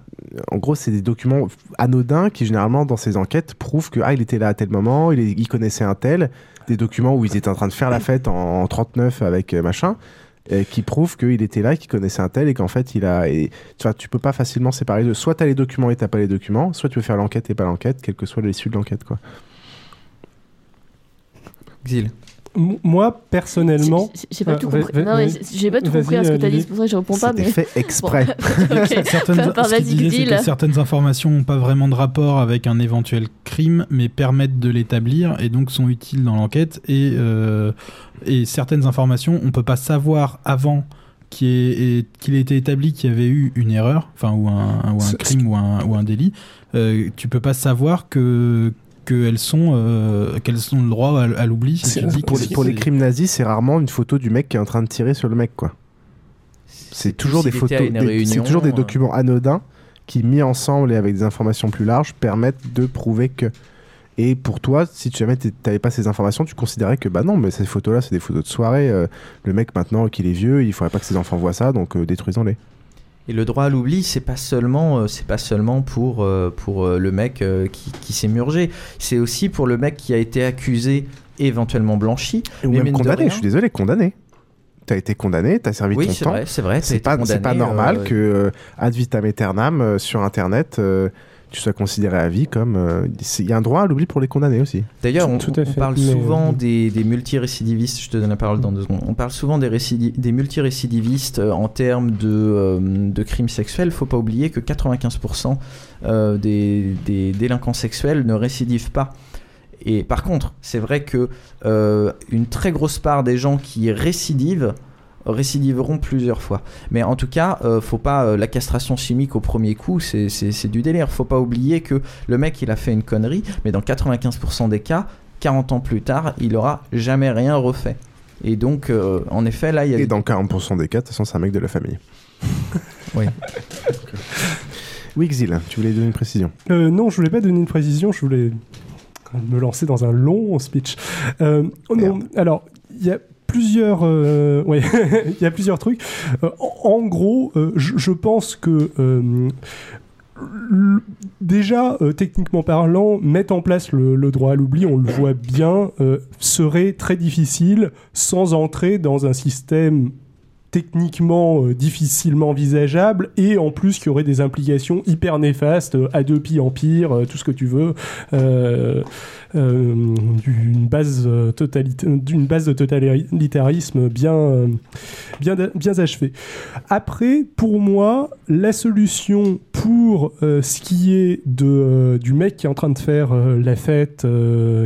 en gros, c'est des documents anodins qui, généralement, dans ces enquêtes, prouvent que il était là à tel moment, il connaissait un tel, des documents où ils étaient en train de faire la fête en 39 avec machin, qui prouvent qu'il était là, qu'il connaissait un tel et qu'en fait, tu peux pas facilement séparer de. Soit t'as les documents et t'as pas les documents, soit tu veux faire l'enquête et pas l'enquête, quelle que soit l'issue de l'enquête, quoi. Exil. Moi, personnellement... J'ai pas tout compris. J'ai pas tout compris à ce que tu as dit, c'est pour ça que je réponds pas. C'était fait exprès. Certaines informations n'ont pas vraiment de rapport avec un éventuel crime, mais permettent de l'établir et donc sont utiles dans l'enquête. Et certaines informations, on ne peut pas savoir avant qu'il ait été établi qu'il y avait eu une erreur, enfin, ou un crime ou un délit. Tu peux pas savoir qu'elles ont le droit à l'oubli. Pour les crimes nazis, c'est rarement une photo du mec qui est en train de tirer sur le mec, quoi. C'est toujours des photos, c'est toujours des documents anodins qui, mis ensemble et avec des informations plus larges, permettent de prouver que. Et pour toi, si tu n'avais pas ces informations, tu considérais que bah non, mais ces photos-là, c'est des photos de soirée. Le mec maintenant qu'il est vieux, il faudrait pas que ses enfants voient ça, donc détruisons-les. Et le droit à l'oubli, c'est pas seulement pour le mec qui s'est murgé, c'est aussi pour le mec qui a été accusé, éventuellement blanchi, ou même condamné. Je suis désolé, condamné. T'as été condamné, t'as servi ton temps. Oui, c'est vrai. C'est pas normal que ad vitam aeternam sur Internet. Tu sois considéré à vie comme... Il y a un droit à l'oubli pour les condamnés aussi. D'ailleurs, on parle souvent des multirécidivistes, je te donne la parole dans 2 secondes, on parle souvent des multirécidivistes en termes de crimes sexuels. Faut pas oublier que 95% des délinquants sexuels ne récidivent pas. Et par contre, c'est vrai que une très grosse part des gens qui récidiveront plusieurs fois. Mais en tout cas, faut pas la castration chimique au premier coup, c'est du délire. Faut pas oublier que le mec, il a fait une connerie, mais dans 95% des cas, 40 ans plus tard, il aura jamais rien refait. Et donc, en effet, là, il y a... Et dans 40% des cas, de toute façon, c'est un mec de la famille. Oui. Oui, Xil, tu voulais donner une précision? Non, je voulais pas donner une précision, je voulais me lancer dans un long speech. Non, alors, il y a plusieurs il y a plusieurs trucs. En gros, je pense que techniquement parlant, mettre en place le droit à l'oubli, on le voit bien, serait très difficile sans entrer dans un système techniquement difficilement envisageable, et en plus qui aurait des implications hyper néfastes, à deux pieds en pire, tout ce que tu veux, d'une base de totalitarisme bien achevée. Après, pour moi, la solution pour ce qui est du mec qui est en train de faire la fête,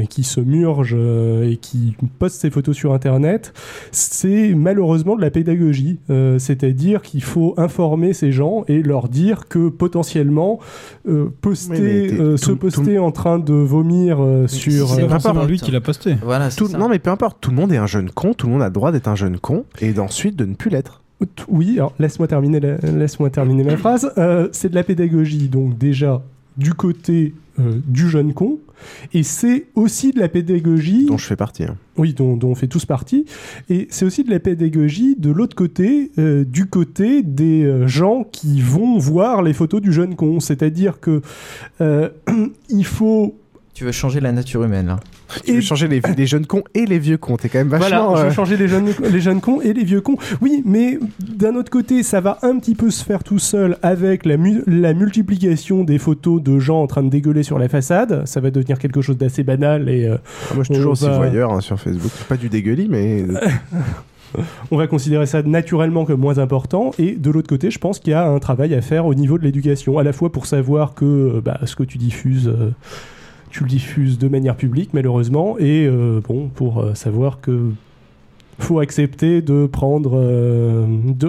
qui se murge et qui poste ses photos sur Internet, c'est malheureusement de la pédagogie, c'est-à-dire qu'il faut informer ces gens et leur dire que potentiellement poster en train de vomir sur... C'est pas lui qui l'a posté. Voilà, non mais peu importe, tout le monde est un jeune con, tout le monde a le droit d'être un jeune con et ensuite de ne plus l'être. Oui, alors laisse-moi terminer ma phrase. C'est de la pédagogie, donc déjà du côté du jeune con, et c'est aussi de la pédagogie... Dont je fais partie. Hein. Oui, dont on fait tous partie. Et c'est aussi de la pédagogie de l'autre côté, du côté des gens qui vont voir les photos du jeune con. C'est-à-dire que il faut... Tu veux changer la nature humaine, là. Tu veux changer les jeunes cons et les vieux cons. T'es quand même vachement... Voilà, je veux changer les jeunes cons et les vieux cons. Oui, mais d'un autre côté, ça va un petit peu se faire tout seul avec la multiplication des photos de gens en train de dégueuler sur la façade. Ça va devenir quelque chose d'assez banal. Et, moi, je suis toujours aussi voyeur hein, sur Facebook. C'est pas du dégueulis, mais... On va considérer ça naturellement comme moins important, et de l'autre côté, je pense qu'il y a un travail à faire au niveau de l'éducation, à la fois pour savoir que ce que tu diffuses... tu le diffuses de manière publique, malheureusement, et savoir que faut accepter de prendre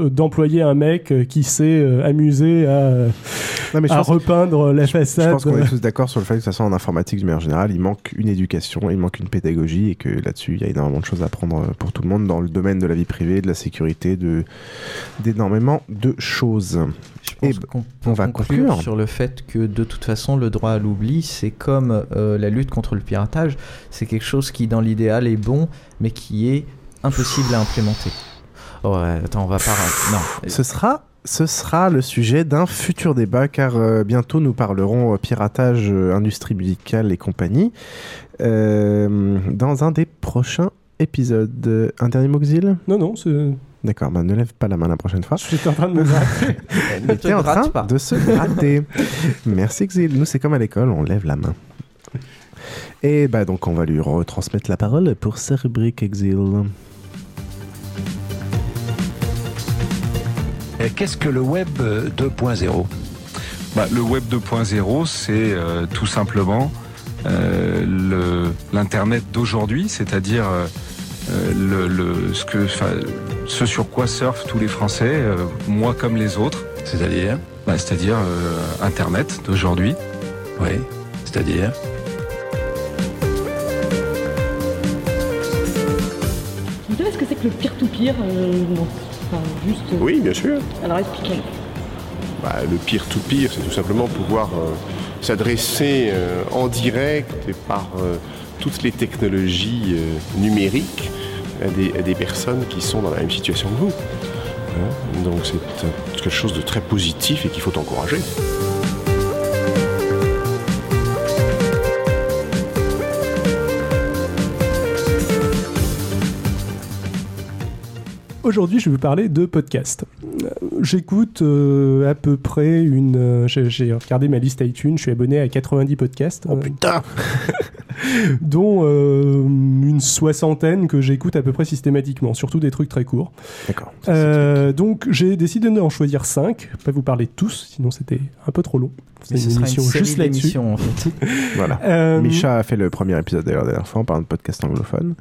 d'employer un mec qui s'est amusé à repeindre la façade. Je pense qu'on est tous d'accord sur le fait que de toute façon en informatique de manière générale, il manque une éducation, il manque une pédagogie, et que là-dessus il y a énormément de choses à apprendre pour tout le monde dans le domaine de la vie privée, de la sécurité, d'énormément de choses. Je pense qu'on va conclure sur le fait que de toute façon le droit à l'oubli, c'est comme la lutte contre le piratage, c'est quelque chose qui dans l'idéal est bon, mais qui est impossible à implémenter. Oh, attends, on va pas... Non. Ce sera le sujet d'un futur débat, car bientôt nous parlerons piratage, industrie musicale et compagnie dans un des prochains épisodes. Un dernier mot, Xil ? Non, c'est... D'accord, ne lève pas la main la prochaine fois. Je suis en train de me gratter. J'étais en train de se gratter. Merci, Xil. Nous, c'est comme à l'école, on lève la main. Et donc on va lui retransmettre la parole pour sa rubrique Exil. Qu'est-ce que le web 2.0 ? Le web 2.0, c'est tout simplement l'internet d'aujourd'hui, c'est-à-dire ce sur quoi surfent tous les Français, moi comme les autres. C'est-à-dire ? C'est-à-dire internet d'aujourd'hui. Oui, c'est-à-dire ? Est-ce que c'est que le peer-to-peer non. Enfin, juste... Oui, bien sûr. Alors expliquez. Le peer-to-peer, c'est tout simplement pouvoir s'adresser en direct et par toutes les technologies numériques à des personnes qui sont dans la même situation que vous. Hein? Donc c'est quelque chose de très positif et qu'il faut encourager. Aujourd'hui, je vais vous parler de podcast. J'écoute à peu près j'ai regardé ma liste iTunes, je suis abonné à 90 podcasts. Oh putain dont une soixantaine que j'écoute à peu près systématiquement, surtout des trucs très courts. D'accord. Donc j'ai décidé d'en choisir 5, pas vous parler de tous, sinon c'était un peu trop long. C'est une émission juste là-dessus. En fait. Voilà. Micha a fait le premier épisode d'ailleurs la dernière fois, on parle de podcast anglophone.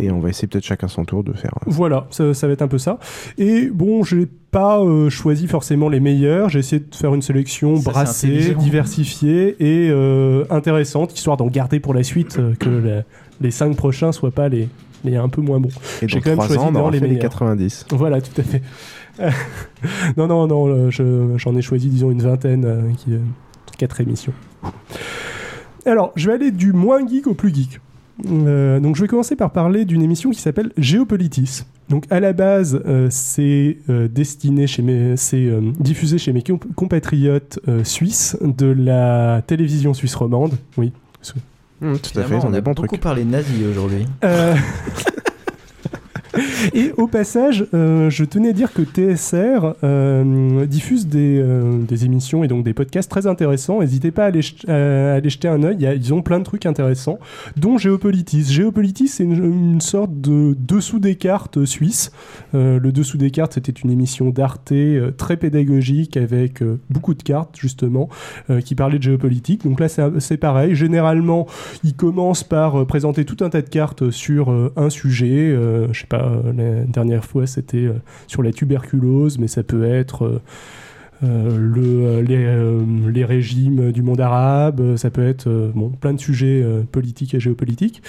Et on va essayer peut-être chacun son tour de faire... Voilà, ça va être un peu ça. Et bon, j'ai pas choisi forcément les meilleurs. J'ai essayé de faire une sélection brassée, diversifiée et intéressante, histoire d'en garder pour la suite que les 5 prochains soient pas les un peu moins bons. Et j'ai quand même choisi les 90. Voilà, tout à fait. Non, j'en ai choisi, disons, une vingtaine, 4 émissions. Alors, je vais aller du moins geek au plus geek. Donc je vais commencer par parler d'une émission qui s'appelle Géopolitis. Donc à la base, c'est diffusé chez mes compatriotes suisses de la télévision suisse romande. Oui. Tout à fait. On a beaucoup parlé nazi aujourd'hui. Et au passage, je tenais à dire que TSR diffuse des émissions et donc des podcasts très intéressants. N'hésitez pas à aller jeter un œil. Ils ont plein de trucs intéressants, dont Géopolitis. Géopolitis, c'est une sorte de dessous des cartes suisse. Le dessous des cartes, c'était une émission d'Arte très pédagogique avec beaucoup de cartes, justement, qui parlait de géopolitique. Donc là, c'est pareil. Généralement, ils commencent par présenter tout un tas de cartes sur un sujet. Je sais pas, la dernière fois, c'était sur la tuberculose, mais ça peut être... les régimes du monde arabe, ça peut être plein de sujets politiques et géopolitiques.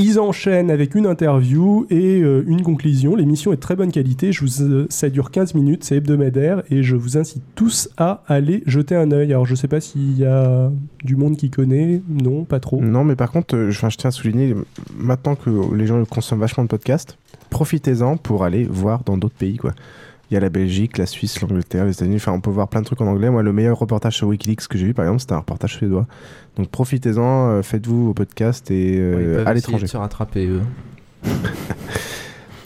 Ils enchaînent avec une interview et une conclusion. L'émission est de très bonne qualité, ça dure 15 minutes, c'est hebdomadaire et je vous incite tous à aller jeter un œil. Alors je sais pas s'il y a du monde qui connaît, non, pas trop. Non, mais par contre, je tiens à souligner, maintenant que les gens consomment vachement de podcasts, profitez-en pour aller voir dans d'autres pays, quoi. Il y a la Belgique, la Suisse, l'Angleterre, les États-Unis. Enfin, on peut voir plein de trucs en anglais. Moi, le meilleur reportage sur Wikileaks que j'ai vu, par exemple, c'était un reportage suédois. Donc, profitez-en, faites-vous au podcast et à l'étranger. Se rattraper, eux.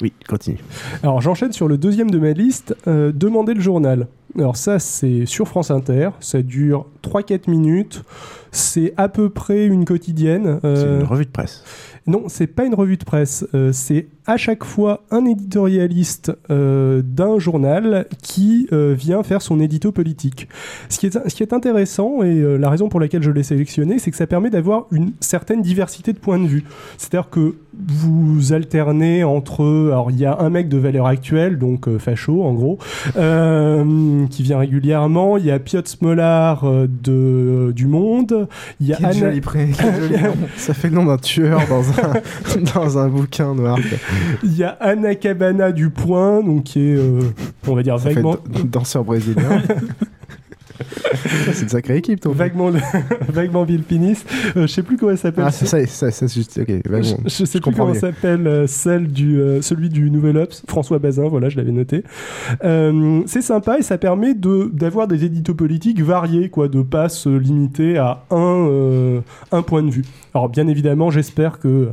Oui, continue. Alors, j'enchaîne sur le deuxième de ma liste, Demandez le journal. Alors ça, c'est sur France Inter, ça dure 3-4 minutes, c'est à peu près une quotidienne. C'est une revue de presse. Non, c'est pas une revue de presse, c'est à chaque fois un éditorialiste d'un journal qui vient faire son édito politique. Ce qui est intéressant, et la raison pour laquelle je l'ai sélectionné, c'est que ça permet d'avoir une certaine diversité de points de vue. C'est-à-dire que vous alternez entre... Alors il y a un mec de Valeurs Actuelles, donc facho en gros, qui vient régulièrement, il y a Piotr Smolar du Monde, il y a Anna... joli nom. Ça fait le nom d'un tueur dans un bouquin noir. Il y a Anna Cabana du Point, donc qui est on va dire ça vaguement danseur brésilien. C'est une sacrée équipe, toi. Vaguement Vilpinis. Je sais plus comment elle s'appelle. Ah, c'est ça, c'est juste. Ok, vaguement. Je sais plus comment s'appelle celui du Nouvel Obs, François Bazin, voilà, je l'avais noté. C'est sympa et ça permet d'avoir des éditos politiques variés, quoi, de pas se limiter à un point de vue. Alors, bien évidemment, j'espère que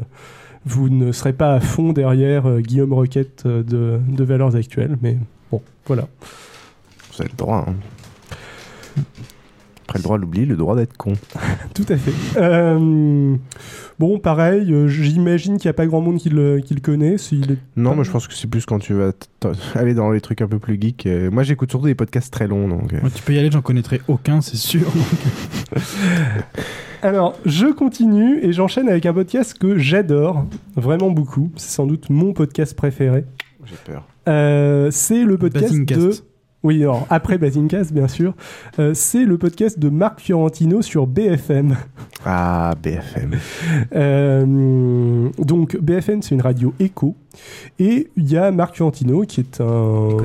vous ne serez pas à fond derrière Guillaume Roquette de Valeurs Actuelles, mais bon, voilà. Vous avez le droit, hein. Après, le droit à l'oubli, le droit d'être con. Tout à fait. Bon, pareil, j'imagine qu'il n'y a pas grand monde qui le connaît. Non, mais je pense que c'est plus quand tu vas aller dans les trucs un peu plus geeks. Moi, j'écoute surtout des podcasts très longs. Donc... Moi, tu peux y aller, j'en connaîtrai aucun, c'est sûr. Alors, je continue et j'enchaîne avec un podcast que j'adore vraiment beaucoup. C'est sans doute mon podcast préféré. J'ai peur. C'est le podcast de... Oui, alors, après Bazinga Cast, bien sûr. C'est le podcast de Marc Fiorentino sur BFM. Ah, BFM. Donc, BFM, c'est une radio éco. Et il y a Marc Fiorentino, qui est un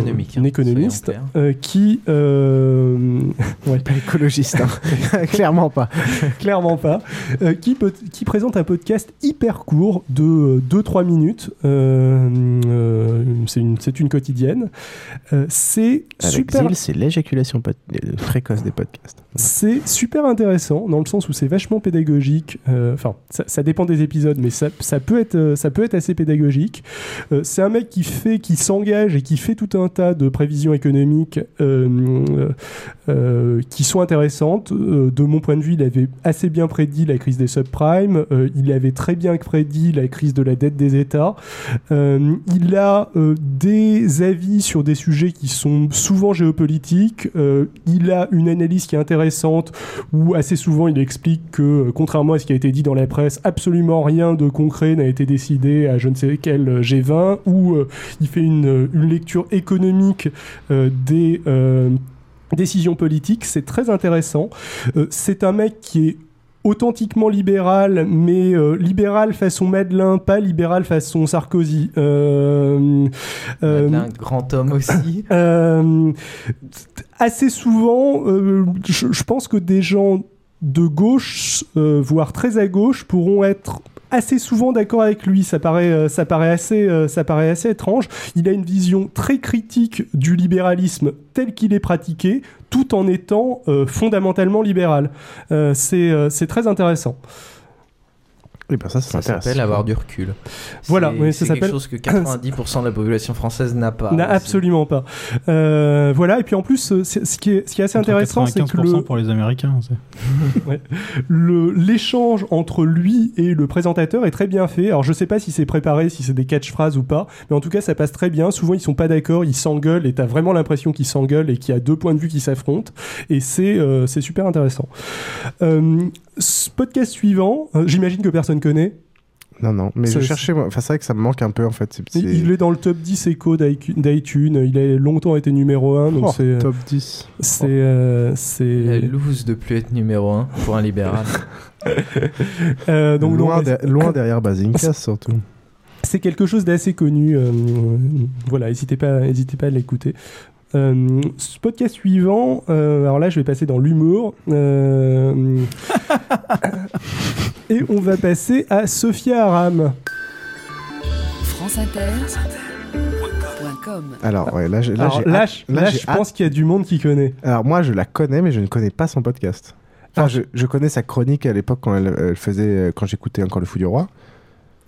économiste, qui... ouais. Pas écologiste, hein. Clairement pas. Clairement pas. Qui présente un podcast hyper court de 2-3 minutes. C'est une quotidienne. C'est avec super... Zil, c'est l'éjaculation précoce des podcasts. C'est super intéressant, dans le sens où c'est vachement pédagogique. Enfin, ça dépend des épisodes, mais ça peut être assez pédagogique. C'est un mec qui s'engage et qui fait tout un tas de prévisions économiques qui sont intéressantes. De mon point de vue, il avait assez bien prédit la crise des subprimes, il avait très bien prédit la crise de la dette des États. Il a des avis sur des sujets qui sont souvent géopolitiques. Il a une analyse qui est intéressante, où assez souvent il explique que, contrairement à ce qui a été dit dans la presse, absolument rien de concret n'a été décidé à je ne sais quel G20, où il fait une lecture économique des décisions politiques. C'est très intéressant. C'est un mec qui est authentiquement libéral, mais libéral façon Madelin, pas libéral façon Sarkozy. Madelin, grand homme aussi. Assez souvent, je pense que des gens de gauche, voire très à gauche, pourront être assez souvent d'accord avec lui. Ça paraît assez étrange. Il a une vision très critique du libéralisme tel qu'il est pratiqué, tout en étant fondamentalement libéral. C'est très intéressant. Eh ben ça s'appelle avoir du recul. Voilà, c'est, oui, ça c'est s'appelle quelque chose que 90% de la population française n'a pas. N'a absolument pas. Voilà, et puis en plus, ce qui est assez intéressant, c'est que pour les Américains, c'est... ouais. L'échange entre lui et le présentateur est très bien fait. Alors je sais pas si c'est préparé, si c'est des catchphrases ou pas, mais en tout cas ça passe très bien. Souvent ils sont pas d'accord, ils s'engueulent, et t'as vraiment l'impression qu'ils s'engueulent et qu'il y a deux points de vue qui s'affrontent. Et c'est super intéressant. Ce podcast suivant, j'imagine que personne connaît. Non, mais je cherchais. Enfin, c'est vrai que ça me manque un peu en fait. Il est dans le top 10 écho d'iTunes. Il a longtemps été numéro 1. Donc c'est top 10. C'est la loose de plus être numéro 1 pour un libéral. Donc loin derrière BazingaCast surtout. C'est quelque chose d'assez connu. Voilà, n'hésitez pas à l'écouter. Ce podcast suivant, alors là je vais passer dans l'humour et on va passer à Sophia Aram. France Inter.com. Alors ouais, je pense qu'il y a du monde qui connaît. Alors moi je la connais mais je ne connais pas son podcast. Enfin je connais sa chronique à l'époque quand elle faisait, quand j'écoutais encore le Fou du Roi.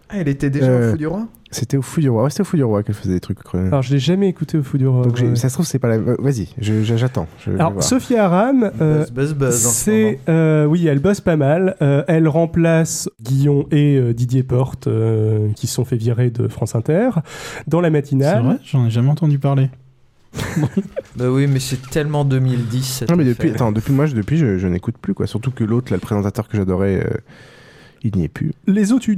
Ah, elle était déjà au Fou du Roi ? C'était au Fou du Roi. Ouais, c'était au Fou du Roi qu'elle faisait des trucs. Alors, je l'ai jamais écouté au Fou du Roi. Donc, ça se trouve, c'est pas la. Vas-y, j'attends. Alors, Sophia Aram, buzz, c'est. Oui, elle bosse pas mal. Elle remplace Guillon et Didier Porte, qui se sont fait virer de France Inter, dans la matinale. C'est vrai, j'en ai jamais entendu parler. Bah oui, mais c'est tellement 2010. Non, mais depuis, je n'écoute plus, quoi. Surtout que l'autre, là, le présentateur que j'adorais. Il n'y est plus. Les autres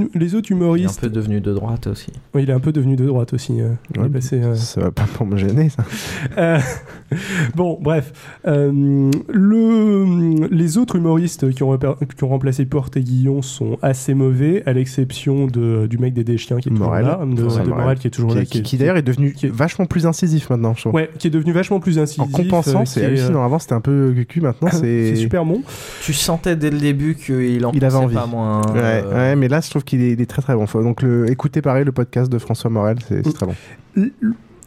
humoristes. Il est un peu devenu de droite aussi. Oui, il est un peu devenu de droite aussi. Ouais, ça va pas pour me gêner, ça. Bon, bref. Les autres humoristes qui ont remplacé Porte et Guillon sont assez mauvais, à l'exception du mec des Deschiens qui est toujours là. De Morel qui est toujours là. Qui d'ailleurs est devenu vachement plus incisif maintenant, je trouve. Ouais, qui est devenu vachement plus incisif. En compensant, c'est hallucinant. Avant, c'était un peu cucu, maintenant, c'est super bon. Tu sentais dès le début qu'il en pensait pas moins. Ouais, mais là je trouve qu'il est très très bon. Donc écoutez pareil le podcast de François Morel, c'est très bon.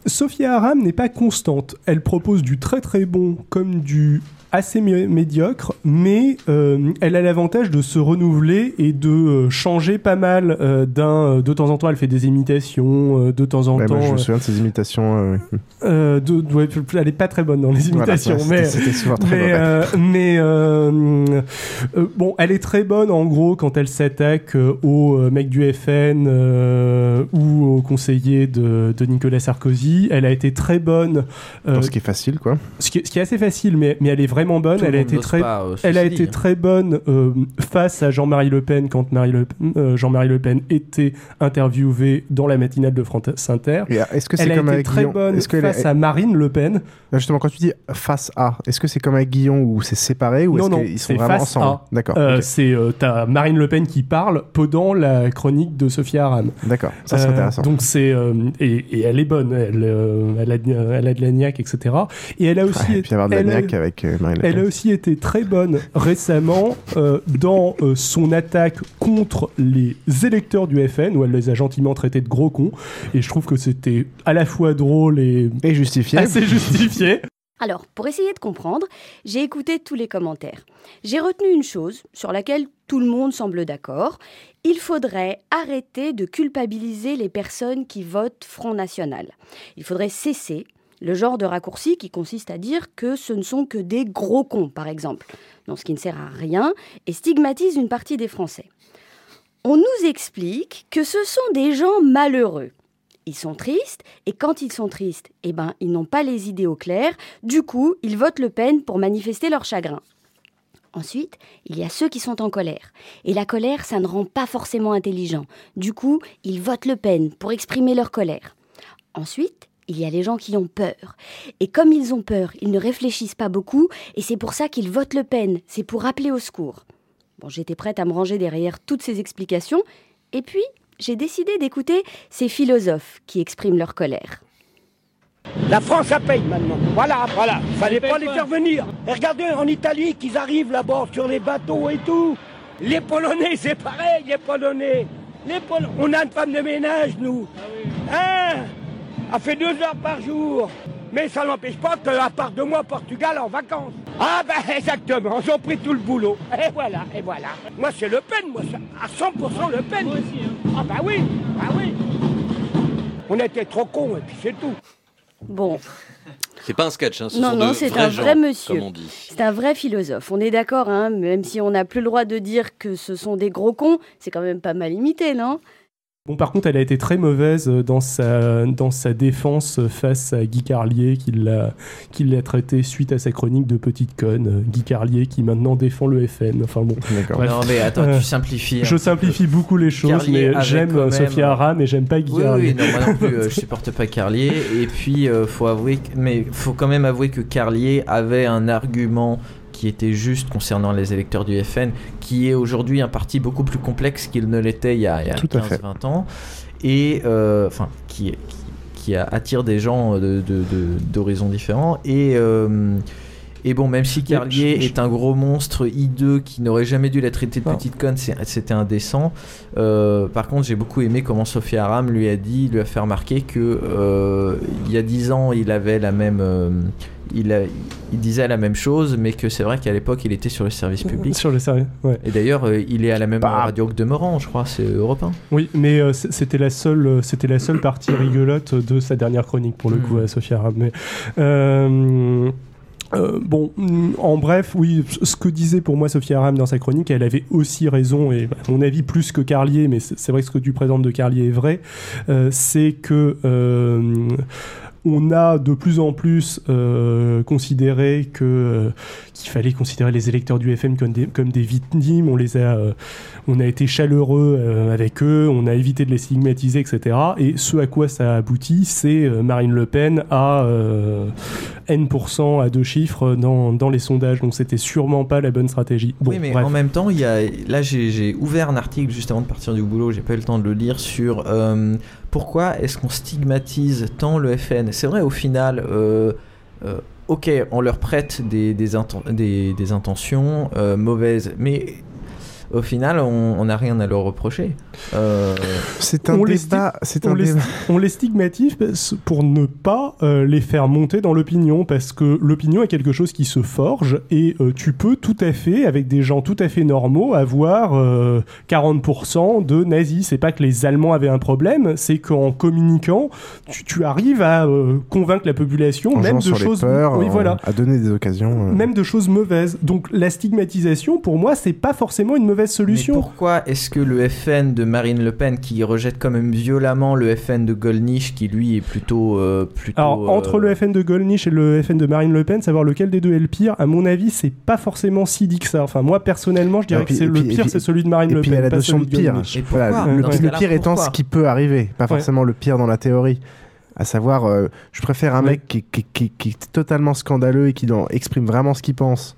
Sophia Aram n'est pas constante. Elle propose du très très bon comme du assez médiocre, mais elle a l'avantage de se renouveler et de changer pas mal. De temps en temps, elle fait des imitations. De temps en temps, je me souviens de ses imitations. Elle est pas très bonne dans les imitations, voilà, c'était souvent très bonne. Bon, elle est très bonne en gros quand elle s'attaque aux mecs du FN ou aux conseillers de Nicolas Sarkozy. Elle a été très bonne. Ce qui est facile, quoi. Ce qui est assez facile, mais elle est vraiment bonne. Tout elle a été très bonne face à Jean-Marie Le Pen quand Jean-Marie Le Pen était interviewé dans la matinale de France Inter. Est-ce que c'est elle comme a été très Guillon bonne face à Marine Le Pen. Justement, quand tu dis face à, est-ce que c'est comme avec Guillon où c'est séparé ou non, qu'ils sont vraiment ensemble à. D'accord. Okay. C'est t'as Marine Le Pen qui parle pendant la chronique de Sophia Aram. D'accord. Ça c'est intéressant. Donc c'est et elle est bonne. Elle a de la niaque, etc. Et elle a aussi. Ouais, et puis avoir de la niaque avec Marine. Elle a aussi été très bonne récemment dans son attaque contre les électeurs du FN, où elle les a gentiment traités de gros cons. Et je trouve que c'était à la fois drôle et justifié. Assez justifié. Alors, pour essayer de comprendre, j'ai écouté tous les commentaires. J'ai retenu une chose sur laquelle tout le monde semble d'accord. Il faudrait arrêter de culpabiliser les personnes qui votent Front National. Il faudrait cesser le genre de raccourci qui consiste à dire que ce ne sont que des gros cons, par exemple. Non, ce qui ne sert à rien et stigmatise une partie des Français. On nous explique que ce sont des gens malheureux. Ils sont tristes, et quand ils sont tristes, ils n'ont pas les idées au clair. Du coup, ils votent Le Pen pour manifester leur chagrin. Ensuite, il y a ceux qui sont en colère. Et la colère, ça ne rend pas forcément intelligent. Du coup, ils votent Le Pen pour exprimer leur colère. Ensuite, il y a les gens qui ont peur. Et comme ils ont peur, ils ne réfléchissent pas beaucoup, et c'est pour ça qu'ils votent Le Pen, c'est pour appeler au secours. Bon, j'étais prête à me ranger derrière toutes ces explications, et puis j'ai décidé d'écouter ces philosophes qui expriment leur colère. La France, ça paye maintenant. Voilà. Fallait pas les faire venir. Et regardez, en Italie, qu'ils arrivent là-bas sur les bateaux et tout. Les Polonais, c'est pareil, les Polonais. On a une femme de ménage, nous. Hein ? Elle fait 2 heures par jour. Mais ça n'empêche pas qu'à part 2 mois, Portugal en vacances. Ah ben exactement, ils ont pris tout le boulot. Et voilà, et voilà. Moi c'est Le Pen, moi à 100% Le Pen. Moi aussi. Hein. Ah ben oui, ah oui. On était trop cons et puis c'est tout. Bon. C'est pas un sketch, hein. Non, c'est un vrai monsieur. C'est un vrai philosophe. On est d'accord, hein, même si on n'a plus le droit de dire que ce sont des gros cons, c'est quand même pas mal imité, non ? Bon, par contre, elle a été très mauvaise dans sa défense face à Guy Carlier, qui l'a traité suite à sa chronique de petite conne. Guy Carlier qui maintenant défend le FN. Enfin bon. D'accord. Bref, non mais attends, tu simplifies. Je simplifie beaucoup les choses, Carlier, mais j'aime Sophia Aram et j'aime pas Guy Carlier. Oui, non, moi non plus, je supporte pas Carlier. Et puis, faut quand même avouer que Carlier avait un argument qui était juste concernant les électeurs du FN, qui est aujourd'hui un parti beaucoup plus complexe qu'il ne l'était il y a 15-20 ans, et qui attire des gens d'horizons différents. Et bon, même si Carlier est un gros monstre hideux qui n'aurait jamais dû la traiter de petite conne, c'était indécent. Par contre, j'ai beaucoup aimé comment Sophia Aram lui a fait remarquer que il y a 10 ans, il avait la même. Il disait la même chose, mais que c'est vrai qu'à l'époque il était sur le service public. Sur le service, ouais. Et d'ailleurs, il est à la même radio que Demorand, je crois, c'est Europe 1. Oui, mais c'était la seule partie rigolote de sa dernière chronique pour le coup, à Sophia Aram. Mais, bon, en bref, oui, ce que disait pour moi Sophia Aram dans sa chronique, elle avait aussi raison, et à mon avis plus que Carlier, mais c'est vrai que ce que tu présentes de Carlier est vrai, c'est que on a de plus en plus considéré qu'il fallait considérer les électeurs du FM comme des victimes. On a été chaleureux avec eux, on a évité de les stigmatiser, etc. Et ce à quoi ça aboutit, c'est Marine Le Pen à N% à 2 chiffres dans les sondages. Donc c'était sûrement pas la bonne stratégie. Bon, oui, mais bref. En même temps, là j'ai ouvert un article juste avant de partir du boulot, j'ai pas eu le temps de le lire, sur pourquoi est-ce qu'on stigmatise tant le FN ? C'est vrai, au final, ok, on leur prête des intentions mauvaises, mais au final, on n'a rien à leur reprocher. On les stigmatise pour ne pas les faire monter dans l'opinion, parce que l'opinion est quelque chose qui se forge, et tu peux tout à fait, avec des gens tout à fait normaux, avoir 40% de nazis. C'est pas que les Allemands avaient un problème, c'est qu'en communiquant, tu arrives à convaincre la population, même de choses, peurs, oui, voilà, à donner des occasions, même de choses mauvaises. Donc la stigmatisation, pour moi, c'est pas forcément une mauvaise solution. Mais pourquoi est-ce que le FN de Marine Le Pen, qui rejette quand même violemment le FN de Gollnisch, qui lui est plutôt... Alors, entre le FN de Gollnisch et le FN de Marine Le Pen, savoir lequel des deux est le pire, à mon avis, c'est pas forcément si dit que ça. Enfin, moi, personnellement, je dirais que le pire, c'est celui de Marine Le Pen. Et puis, elle a la notion de pire. Le pire étant ce qui peut arriver, pas forcément le pire dans la théorie. À savoir, je préfère un mec qui est totalement scandaleux et qui exprime vraiment ce qu'il pense.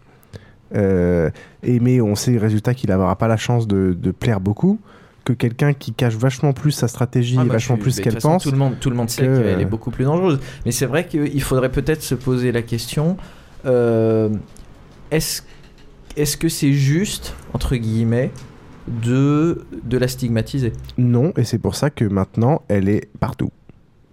Mais on sait résultat qu'il n'aura pas la chance de plaire beaucoup, que quelqu'un qui cache vachement plus sa stratégie, vachement plus ce qu'elle pense. Tout le monde sait qu'elle est beaucoup plus dangereuse. Mais c'est vrai qu'il faudrait peut-être se poser la question, est-ce que c'est juste, entre guillemets, de la stigmatiser ? Non, et c'est pour ça que maintenant elle est partout.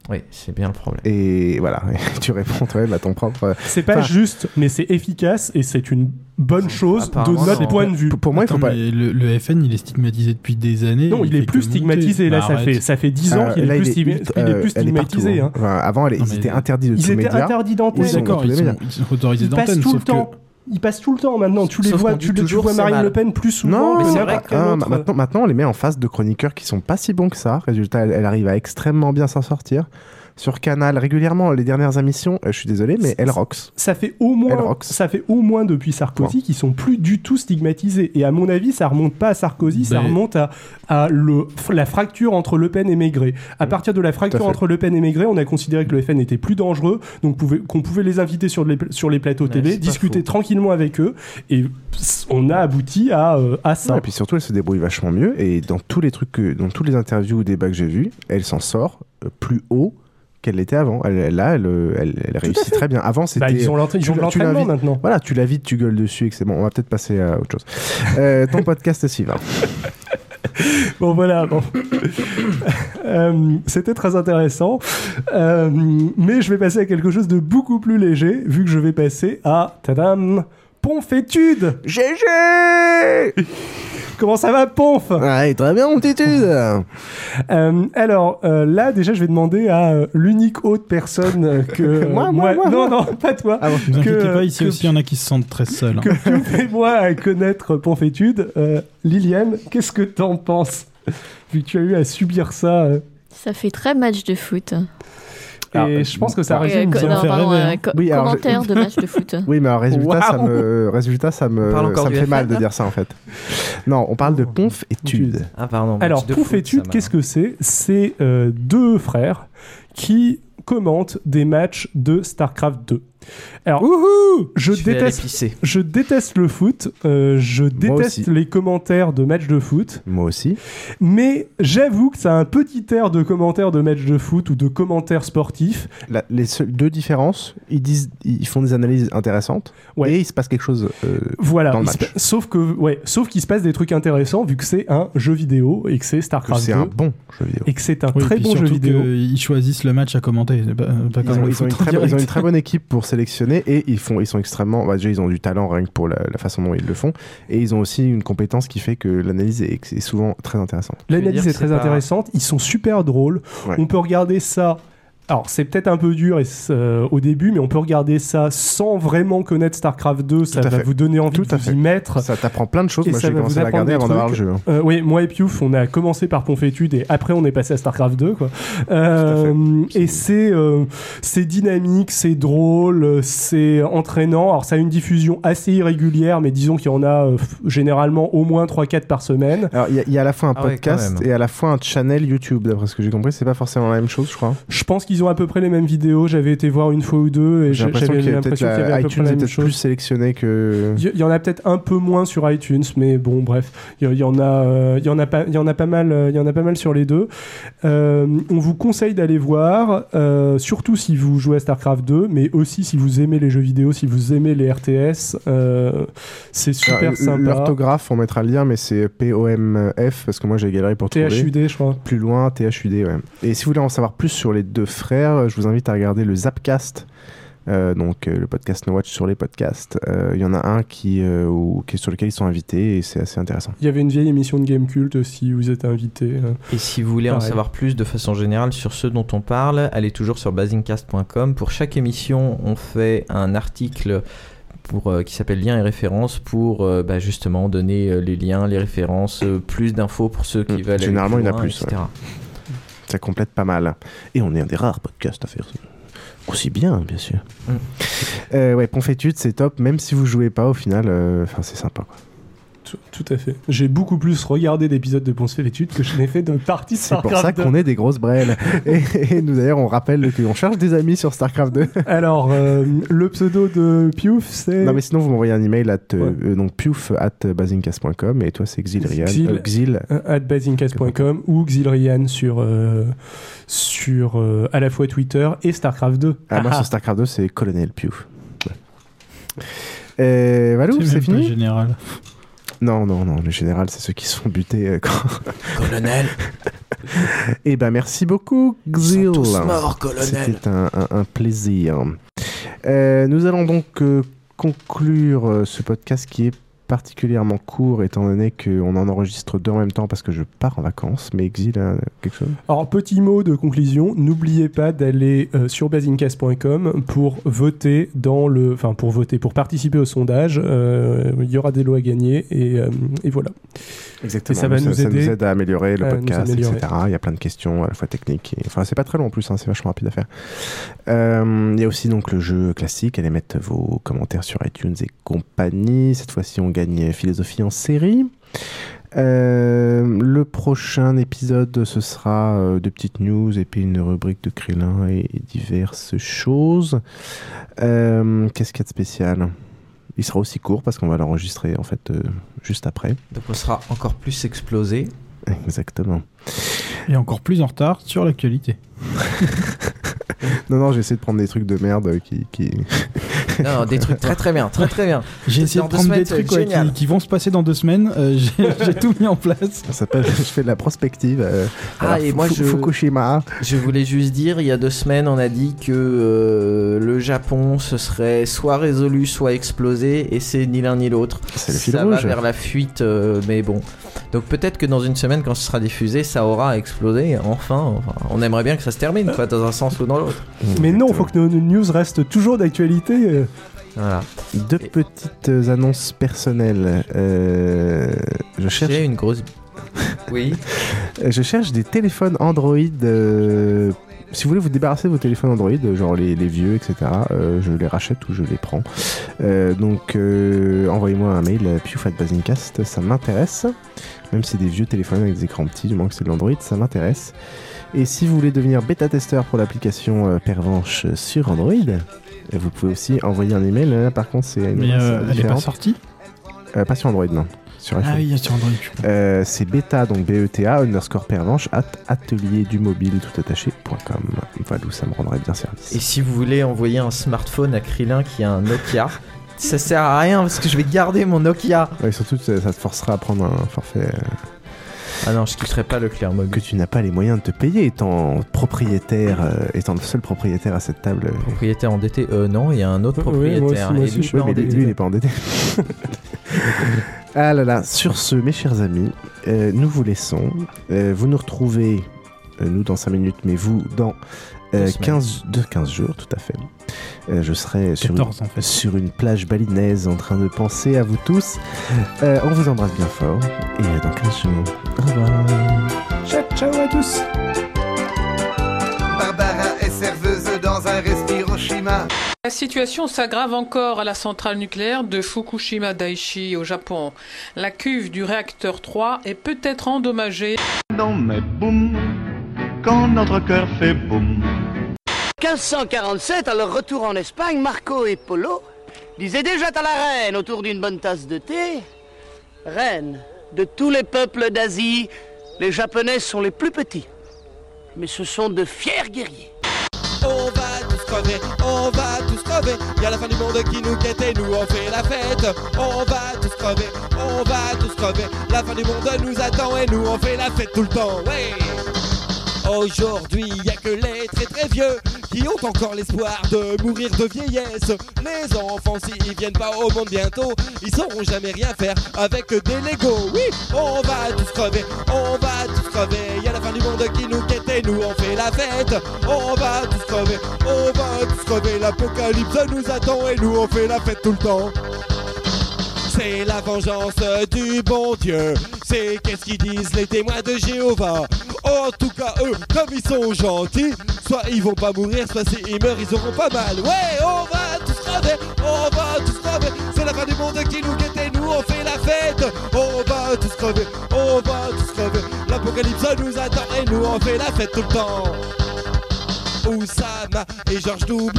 Oui, c'est bien le problème. Et voilà, tu réponds toi-même à ton propre... C'est pas juste, mais c'est efficace et c'est une bonne chose de notre point de vue. Pour moi, il faut pas... Le FN, il est stigmatisé depuis des années. Non, il est plus stigmatisé. Là, ça fait 10 ans qu'il est plus stigmatisé. Partout, hein. Enfin, avant, ils étaient interdits de tous les médias. Ils étaient interdits d'antenne. D'accord, ils sont autorisés d'antenne, sauf que... Ils passent tout le temps maintenant, tu vois Marine Le Pen plus souvent. Non, mais c'est vrai maintenant on les met en face de chroniqueurs qui sont pas si bons que ça. Résultat, elle arrive à extrêmement bien s'en sortir. Sur Canal, régulièrement, les dernières émissions, je suis désolé, mais elle rocks. Ça fait au moins depuis Sarkozy qu'ils sont plus du tout stigmatisés. Et à mon avis, ça remonte pas à Sarkozy, ça remonte à la fracture entre Le Pen et Maigret. À partir de la fracture entre Le Pen et Maigret, on a considéré que le FN était plus dangereux, donc qu'on pouvait les inviter sur les plateaux télé, discuter tranquillement avec eux, et on a abouti à ça. Ouais, et puis surtout, elle se débrouille vachement mieux, et dans toutes les interviews ou débats que j'ai vus, elle s'en sort plus haut qu'elle l'était avant. Elle réussit très bien. Avant, c'était... Bah, ils ont l'entraînement maintenant. Voilà, tu la vides, tu gueules dessus et que c'est bon. On va peut-être passer à autre chose. Ton podcast est suivant. Bon, voilà. Bon. C'était très intéressant. Mais je vais passer à quelque chose de beaucoup plus léger, vu que je vais passer à... Tadam, Pomf et Thud. GG. Comment ça va, Pomf? Ouais, très bien, mon petit Thud. Alors, là, déjà, je vais demander à l'unique autre personne que... moi. Non, pas toi. Ah, bon, ne vous inquiétez pas, ici aussi, il y en a qui se sentent très seuls. Hein. Que tu moi à connaître Pomf et Thud. Liliane, qu'est-ce que t'en penses? Vu que tu as eu à subir ça... Ça fait très match de foot. Et je pense que ça résume. Commentaire de match de foot. Oui, mais résultat, wow. ça me fait mal de dire ça en fait. Non, on parle de Pomf et Thud. Ah pardon. Alors Pomf et Thud, qu'est-ce que c'est? C'est deux frères qui commentent des matchs de Starcraft 2. Alors, je déteste le foot, je déteste les commentaires de matchs de foot. Moi aussi. Mais j'avoue que ça a un petit air de commentaires de matchs de foot ou de commentaires sportifs. Les deux différences, ils font des analyses intéressantes et il se passe quelque chose dans le match. Sauf qu'il se passe des trucs intéressants vu que c'est un jeu vidéo et que c'est Starcraft 2. C'est un bon jeu vidéo. Et que c'est un très bon jeu vidéo. Ils choisissent le match à commenter. Ils ont une très bonne équipe pour sélectionner et ils sont extrêmement déjà ils ont du talent rien que pour la façon dont ils le font et ils ont aussi une compétence qui fait que l'analyse est souvent très intéressante. L'analyse est très intéressante, ils sont super drôles, on peut regarder ça. Alors, c'est peut-être un peu dur au début, mais on peut regarder ça sans vraiment connaître Starcraft 2. Ça va vous donner envie de vous y mettre. Ça t'apprend plein de choses. Moi, j'ai commencé à regarder avant d'avoir le jeu. Oui, moi et Piouf, on a commencé par Pomf et Thud et après, on est passé à Starcraft 2. Quoi. Et c'est dynamique, c'est drôle, c'est entraînant. Alors, ça a une diffusion assez irrégulière, mais disons qu'il y en a généralement au moins 3-4 par semaine. Alors, il y a à la fois un podcast et à la fois un channel YouTube. D'après ce que j'ai compris, c'est pas forcément la même chose, je crois. Je pense qu'ils ont à peu près les mêmes vidéos. J'avais été voir une fois ou deux et j'avais l'impression qu'il y avait à peu près la même chose. Plus sélectionné que... Il y en a peut-être un peu moins sur iTunes, mais bon, bref, il y en a pas mal sur les deux. On vous conseille d'aller voir, surtout si vous jouez à Starcraft 2, mais aussi si vous aimez les jeux vidéo, si vous aimez les RTS, c'est super sympa. L'orthographe, on mettra le lien, mais c'est P-O-M-F parce que moi j'ai galéré pour trouver. THUD, je crois. Plus loin, THUD, ouais. Et si vous voulez en savoir plus sur les deux frères, je vous invite à regarder le Zapcast, donc le podcast No Watch sur les podcasts. Il y en a un qui est sur lequel ils sont invités et c'est assez intéressant. Il y avait une vieille émission de Game Cult aussi où vous êtes invités. Et si vous voulez en savoir plus de façon générale sur ceux dont on parle, allez toujours sur BazingaCast.com. Pour chaque émission, on fait un article qui s'appelle Liens et références pour justement donner les liens, les références, plus d'infos pour ceux qui veulent aller plus loin, etc. Généralement, il y en a plus, etc. Ouais. Ça complète pas mal. Et on est un des rares podcasts à faire ça. Aussi bien sûr. Pomf et Thud, c'est top. Même si vous jouez pas, au final, c'est sympa. Quoi. Tout à fait. J'ai beaucoup plus regardé d'épisodes de Pomf et Thud que je n'ai fait de partie de Starcraft 2. C'est pour ça qu'on est des grosses brêles. et nous, d'ailleurs, on rappelle qu'on cherche des amis sur Starcraft 2. Alors, le pseudo de Piouf, c'est... Non, mais sinon, vous m'envoyez un email donc piouf@bazingcast.com et toi, c'est Xilrian. Xil@bazingcast.com ou Xilrian sur à la fois Twitter et Starcraft 2. Moi, sur Starcraft 2, c'est Colonel Piouf. Ouais. Valou, c'est fini général. Non, le général, c'est ceux qui se font buter Colonel. Eh ben, merci beaucoup, Xil. Ils sont tous morts, Colonel. C'était un plaisir. Nous allons donc conclure ce podcast qui est particulièrement court, étant donné qu'on en enregistre deux en même temps parce que je pars en vacances, mais Exil a quelque chose. Alors, petit mot de conclusion, n'oubliez pas d'aller sur BazingaCast.com pour voter pour participer au sondage. Il y aura des lots à gagner et voilà. Exactement. Et ça nous aide à améliorer le podcast, etc. Il y a plein de questions à la fois techniques. C'est pas très long en plus, c'est vachement rapide à faire. Il y a aussi donc le jeu classique, allez mettre vos commentaires sur iTunes et compagnie. Cette fois-ci, on gagne philosophie en série. Le prochain épisode, ce sera des petites news et puis une rubrique de Krillin et diverses choses. Qu'est-ce qu'il y a de spécial ? Il sera aussi court parce qu'on va l'enregistrer en fait juste après. Donc on sera encore plus explosé. Exactement. Et encore plus en retard sur l'actualité. Non, j'essaie de prendre des trucs de merde qui Non, des trucs très très bien, très très bien. J'ai essayé de prendre des trucs qui vont se passer dans 2 semaines. J'ai tout mis en place. Ça s'appelle, je fais de la prospective. Et moi, Fukushima. Je voulais juste dire, il y a 2 semaines, on a dit que le Japon se serait soit résolu, soit explosé, et c'est ni l'un ni l'autre. C'est le fil rouge. Ça va vers la fuite, mais bon. Donc peut-être que dans une semaine, quand ce sera diffusé, ça aura explosé. Enfin, on aimerait bien que ça se termine, quoi, dans un sens ou dans l'autre. Mais non, il faut que nos news restent toujours d'actualité. Voilà. Deux petites annonces personnelles. Je cherche une grosse. Oui. Je cherche des téléphones Android. Si vous voulez vous débarrasser de vos téléphones Android, genre les vieux, etc., je les rachète ou je les prends. Donc envoyez-moi un mail à piouf@bazincast, ça m'intéresse. Même si c'est des vieux téléphones avec des écrans petits, du moins que c'est de l'Android, ça m'intéresse. Et si vous voulez devenir bêta-testeur pour l'application Pervenche sur Android, vous pouvez aussi envoyer un email. Là, par contre, c'est une elle n'est pas sortie pas sur Android, non. Sur iPhone. Ah oui, sur Android. C'est bêta, donc beta_pervenche @atelierdumobile.com. Voilà, où ça me rendrait bien service. Et si vous voulez envoyer un smartphone à Xilrian qui a un Nokia, ça sert à rien parce que je vais garder mon Nokia. Ouais, surtout, ça te forcera à prendre un forfait. Ah non, je quitterai pas le Claire Mobile. Que tu n'as pas les moyens de te payer étant le seul propriétaire à cette table. Propriétaire endetté non, il y a un autre propriétaire. Moi aussi, et lui, il n'est pas endetté. Ah là là, sur ce, mes chers amis, nous vous laissons. Vous nous retrouvez, nous dans 5 minutes, mais vous dans 15 jours, tout à fait. Je serai 14, sur une plage balinaise en train de penser à vous tous. On vous embrasse bien fort et dans 15 jours. Au revoir. Ciao à tous. Barbara est serveuse dans un restaurant Hiroshima. La situation s'aggrave encore à la centrale nucléaire de Fukushima Daiichi au Japon. La cuve du réacteur 3 est peut-être endommagée. Non mais boum, quand notre cœur fait boum. 1547, à leur retour en Espagne, Marco et Polo disaient déjà à la reine autour d'une bonne tasse de thé. Reine, de tous les peuples d'Asie, les Japonais sont les plus petits. Mais ce sont de fiers guerriers. On va tous crever, y'a la fin du monde qui nous guette et nous on fait la fête. On va tous crever, la fin du monde nous attend et nous on fait la fête tout le temps, ouais. Aujourd'hui y'a que les très très vieux qui ont encore l'espoir de mourir de vieillesse. Les enfants s'ils viennent pas au monde bientôt, ils sauront jamais rien faire avec des Legos, oui. On va tous crever, y'a la fin du monde qui nous guette et nous on fait la fête. On va tous crever, l'apocalypse nous attend et nous on fait la fête tout le temps. C'est la vengeance du bon Dieu, c'est qu'est-ce qu'ils disent les témoins de Jéhovah. En tout cas eux, comme ils sont gentils, soit ils vont pas mourir, soit si ils meurent ils auront pas mal. Ouais, on va tous crever, c'est la fin du monde qui nous guette et nous on fait la fête. On va tous crever, l'apocalypse nous attend et nous on fait la fête tout le temps. Oussama et George W.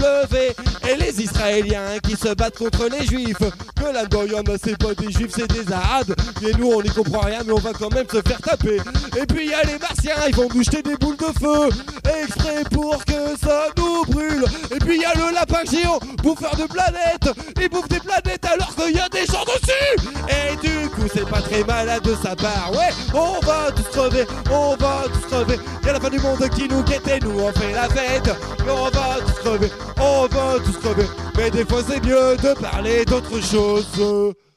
et les Israéliens qui se battent contre les Juifs. Que la Goyenne c'est pas des Juifs, c'est des Arabes. Et nous on n'y comprend rien mais on va quand même se faire taper. Et puis il y a les Martiens, ils vont nous jeter des boules de feu exprès pour que ça nous brûle. Et puis il y a le lapin géant, bouffeur de planètes. Il bouffe des planètes alors qu'il y a des gens dessus. Et du coup c'est pas très malade de sa part. Ouais, on va tous crever, y'a la fin du monde qui nous guette et nous on fait la fête. On va tous crever, mais des fois c'est mieux de parler d'autre chose.